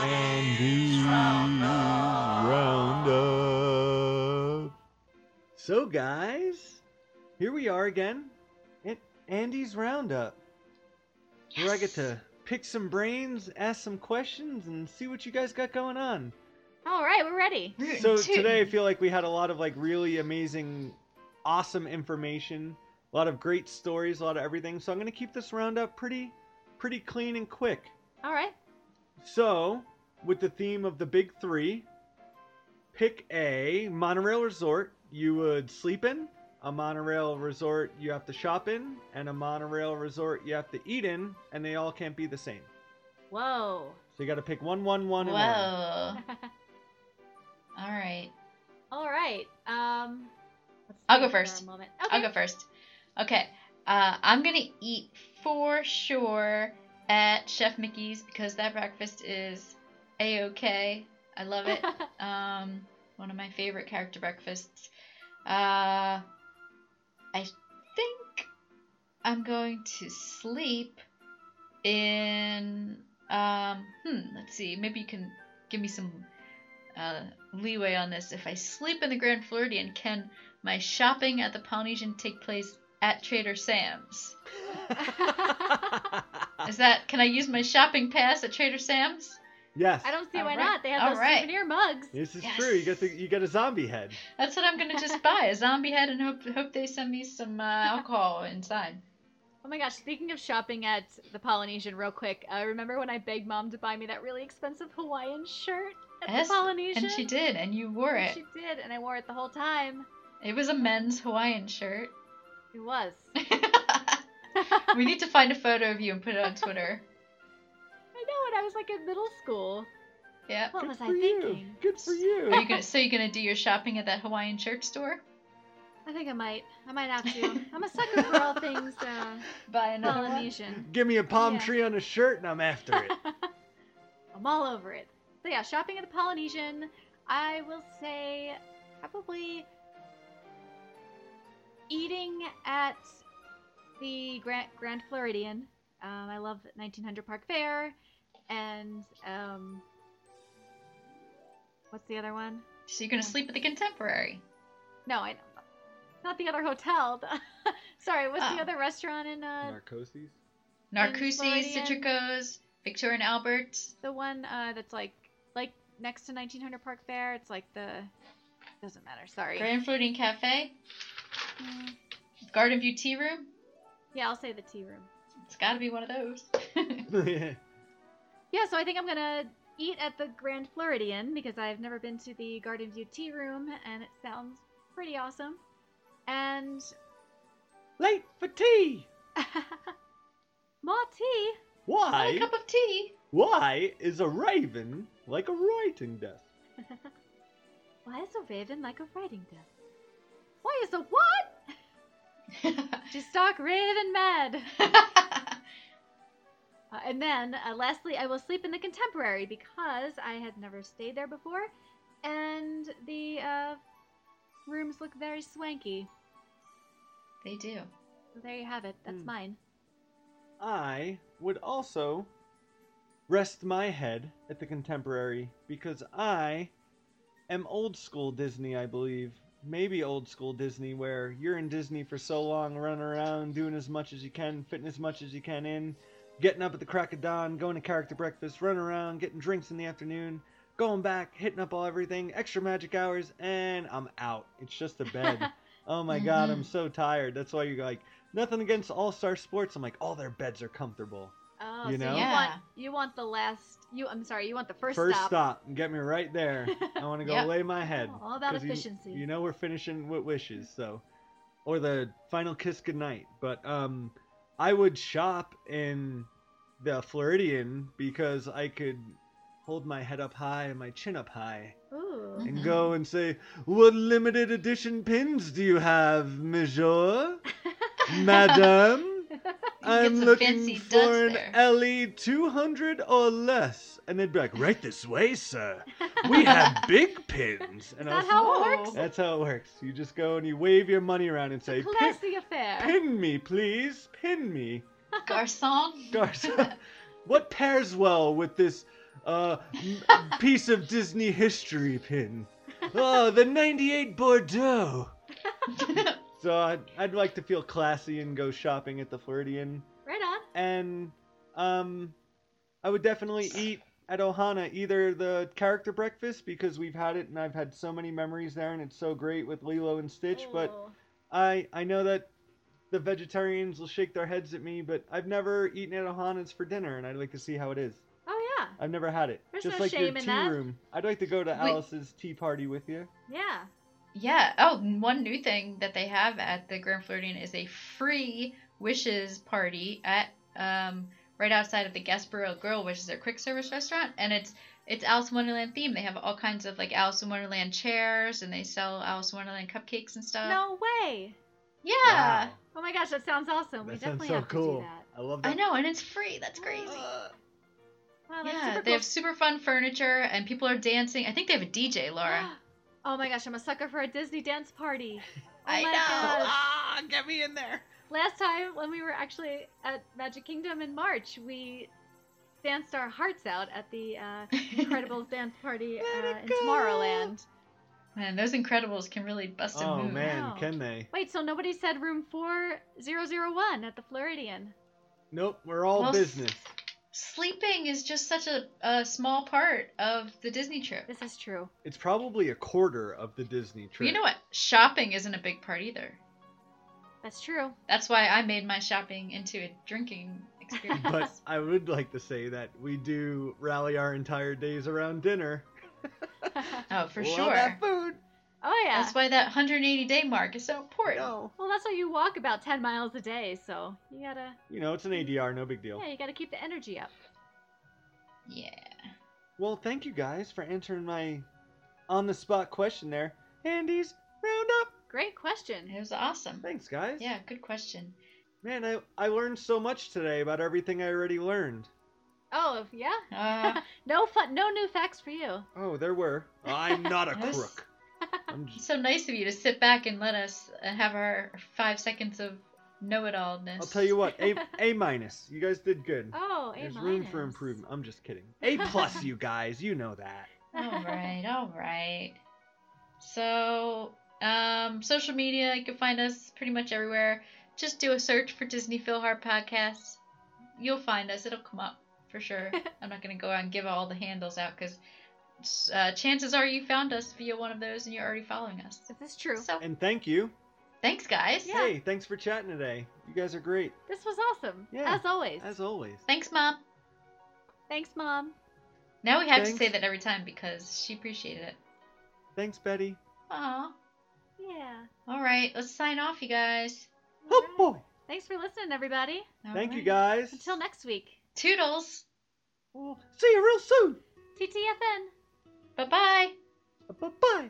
Andy's Roundup. Roundup. So, guys, here we are again at Andy's Roundup, yes. where I get to pick some brains, ask some questions, and see what you guys got going on. All right, we're ready. So today I feel like we had a lot of like really amazing, awesome information, a lot of great stories, a lot of everything. So I'm going to keep this roundup pretty, pretty clean and quick. All right. So with the theme of the big three, pick a monorail resort you would sleep in, a monorail resort you have to shop in, and a monorail resort you have to eat in, and they all can't be the same. Whoa. So you got to pick one, one, one, and one. Whoa. All right. All right. Um, I'll go first. Okay. I'll go first. Okay. Uh, I'm going to eat for sure at Chef Mickey's, because that breakfast is A-okay. I love it. um, one of my favorite character breakfasts. Uh, I think I'm going to sleep in, um, hmm, let's see. Maybe you can give me some Uh, leeway on this. If I sleep in the Grand Floridian, can my shopping at the Polynesian take place at Trader Sam's? Is that, can I use my shopping pass at Trader Sam's? Yes. I don't see All why right. not. They have All those right. souvenir mugs. This is yes. true. You get the, you get a zombie head. That's what I'm gonna just buy, a zombie head, and hope hope they send me some uh, alcohol inside. Oh my gosh, speaking of shopping at the Polynesian real quick, I uh, remember when I begged Mom to buy me that really expensive Hawaiian shirt at yes, the Polynesian? And she did, and you wore and it. She did, and I wore it the whole time. It was a men's Hawaiian shirt. It was. We need to find a photo of you and put it on Twitter. I know, and I was like in middle school. Yeah. What Good was I thinking? You. Good for you. Are you gonna, so you're going to do your shopping at that Hawaiian shirt store? I think I might. I might have to. I'm a sucker for all things uh, Polynesian. Give me a palm yeah. tree on a shirt and I'm after it. I'm all over it. So yeah, shopping at the Polynesian, I will say probably eating at the Grand, Grand Floridian. Um, I love nineteen hundred Park Fair. And um, what's the other one? So you're going to yeah. sleep at the Contemporary? No, I don't. Not the other hotel. Sorry, what's oh. the other restaurant in... Uh, Narcoossee's? Narcoossee's, Citrico's, Victoria and Albert's. The one uh, that's like like next to nineteen hundred Park Fair. It's like the... Doesn't matter, sorry. Grand Floridian Cafe. Mm. Garden View Tea Room. Yeah, I'll say the tea room. It's got to be one of those. yeah. yeah, so I think I'm going to eat at the Grand Floridian because I've never been to the Garden View Tea Room and it sounds pretty awesome. And late for tea. More tea. Why? A cup of tea. Why is a raven like a writing desk? Why is a raven like a writing desk? Why is a what? Just talk raven mad. uh, and then uh, lastly, I will sleep in the Contemporary because I had never stayed there before, and the uh, rooms look very swanky. They do. So there you have it. That's mm. mine. I would also rest my head at the Contemporary because I am old school Disney, I believe. Maybe old school Disney where you're in Disney for so long, running around, doing as much as you can, fitting as much as you can in, getting up at the crack of dawn, going to character breakfast, running around, getting drinks in the afternoon, going back, hitting up all everything, extra magic hours, and I'm out. It's just a bed. Oh my God, I'm so tired. That's why you're like, nothing against All-Star Sports. I'm like, all oh, their beds are comfortable. Oh, you know? So you want, you want the last, you, I'm sorry, you want the first, first stop. First stop, and get me right there. I want to go yep. lay my head. Oh, all about efficiency. You, you know we're finishing with Wishes, so. Or the final kiss goodnight. But um, I would shop in the Floridian because I could hold my head up high and my chin up high. Ooh. And go and say, what limited edition pins do you have, monsieur? Madame? I'm looking for an L E two hundred or less. And they'd be like, right this way, sir. We have big pins. And Is that was, how it works? That's how it works. You just go and you wave your money around and say, classy pin, affair. Pin me, please. Pin me. Garçon. Garçon. What pairs well with this Uh, piece of Disney history pin. Oh, the ninety-eight Bordeaux. So I'd, I'd like to feel classy and go shopping at the Floridian. Right on. And um, I would definitely eat at Ohana either the character breakfast because we've had it and I've had so many memories there and it's so great with Lilo and Stitch. Ooh. But I I know that the vegetarians will shake their heads at me, but I've never eaten at Ohana's for dinner and I'd like to see how it is. I've never had it. There's Just no like shame your tea in that. Room. I'd like to go to Wait. Alice's tea party with you. Yeah. Yeah. Oh, one new thing that they have at the Grand Floridian is a free Wishes party at um, right outside of the Gasparilla Grill, which is their quick service restaurant, and it's it's Alice in Wonderland themed. They have all kinds of like Alice in Wonderland chairs, and they sell Alice in Wonderland cupcakes and stuff. No way. Yeah. Wow. Oh my gosh, that sounds awesome. That we definitely sounds so have cool. to do that. I love that. I know, and it's free. That's crazy. Uh, Wow, yeah, cool. They have super fun furniture, and people are dancing. I think they have a D J, Laura. Oh my gosh, I'm a sucker for a Disney dance party. Oh I my know. Gosh. Ah, get me in there. Last time, when we were actually at Magic Kingdom in March, we danced our hearts out at the uh, Incredibles dance party uh, in Tomorrowland. Man, those Incredibles can really bust a oh, move. Oh man, wow. Can they? Wait, so nobody said room four thousand one at the Floridian? Nope, we're all well, business. Sleeping is just such a, a small part of the Disney trip. This is true. It's probably a quarter of the Disney trip. You know what? Shopping isn't a big part either. That's true. That's why I made my shopping into a drinking experience. But I would like to say that we do rally our entire days around dinner. Oh, for Love sure. That food. Oh, yeah. That's why that one hundred eighty day mark is so important. No. Well, that's why you walk about ten miles a day, so you gotta... You know, it's an A D R, no big deal. Yeah, you gotta keep the energy up. Yeah. Well, thank you guys for answering my on-the-spot question there. Andy's Roundup. Great question. It was awesome. Thanks, guys. Yeah, good question. Man, I, I learned so much today about everything I already learned. Oh, yeah? Uh, no fun, no new facts for you. Oh, there were. I'm not a crook. I'm just... It's so nice of you to sit back and let us have our five seconds of know-it-allness. I'll tell you what, A, A minus. You guys did good. Oh, A minus. There's room for improvement. I'm just kidding. A plus, you guys. You know that. All right, all right. So, um, social media, you can find us pretty much everywhere. Just do a search for Disney Philharp Podcast. You'll find us. It'll come up for sure. I'm not going to go out and give all the handles out because uh, chances are you found us via one of those and you're already following us. That's true. So, and thank you. Thanks, guys. Yeah. Hey, thanks for chatting today. You guys are great. This was awesome. Yeah. As always. As always. Thanks, Mom. Thanks, Mom. Now we have thanks. to say that every time because she appreciated it. Thanks, Betty. Aw. Yeah. All right. Let's sign off, you guys. All right. Oh, boy. Thanks for listening, everybody. All Thank right. you, guys. Until next week. Toodles. Well, see you real soon. T T F N. Bye-bye. Bye-bye.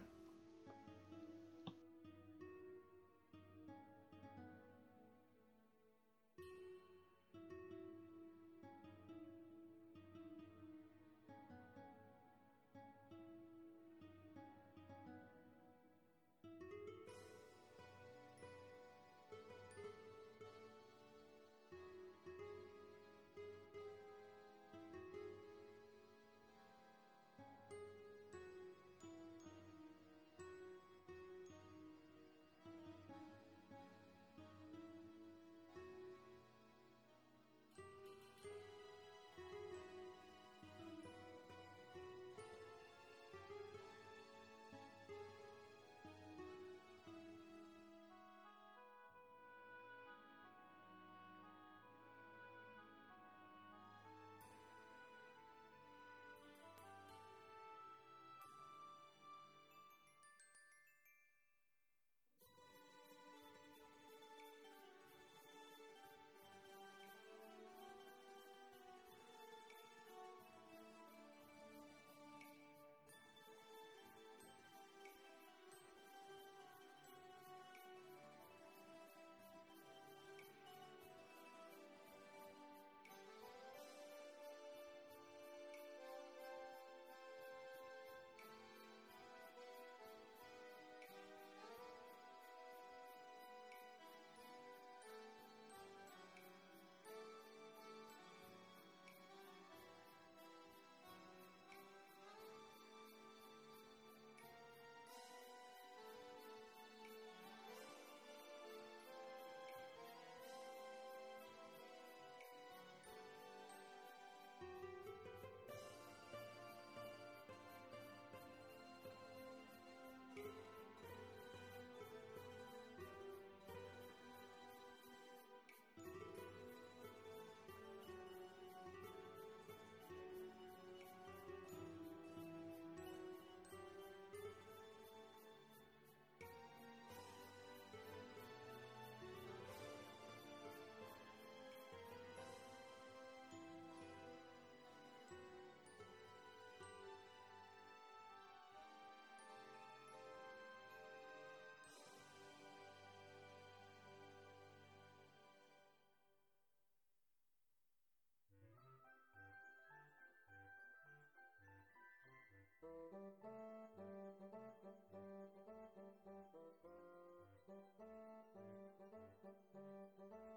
Thank you.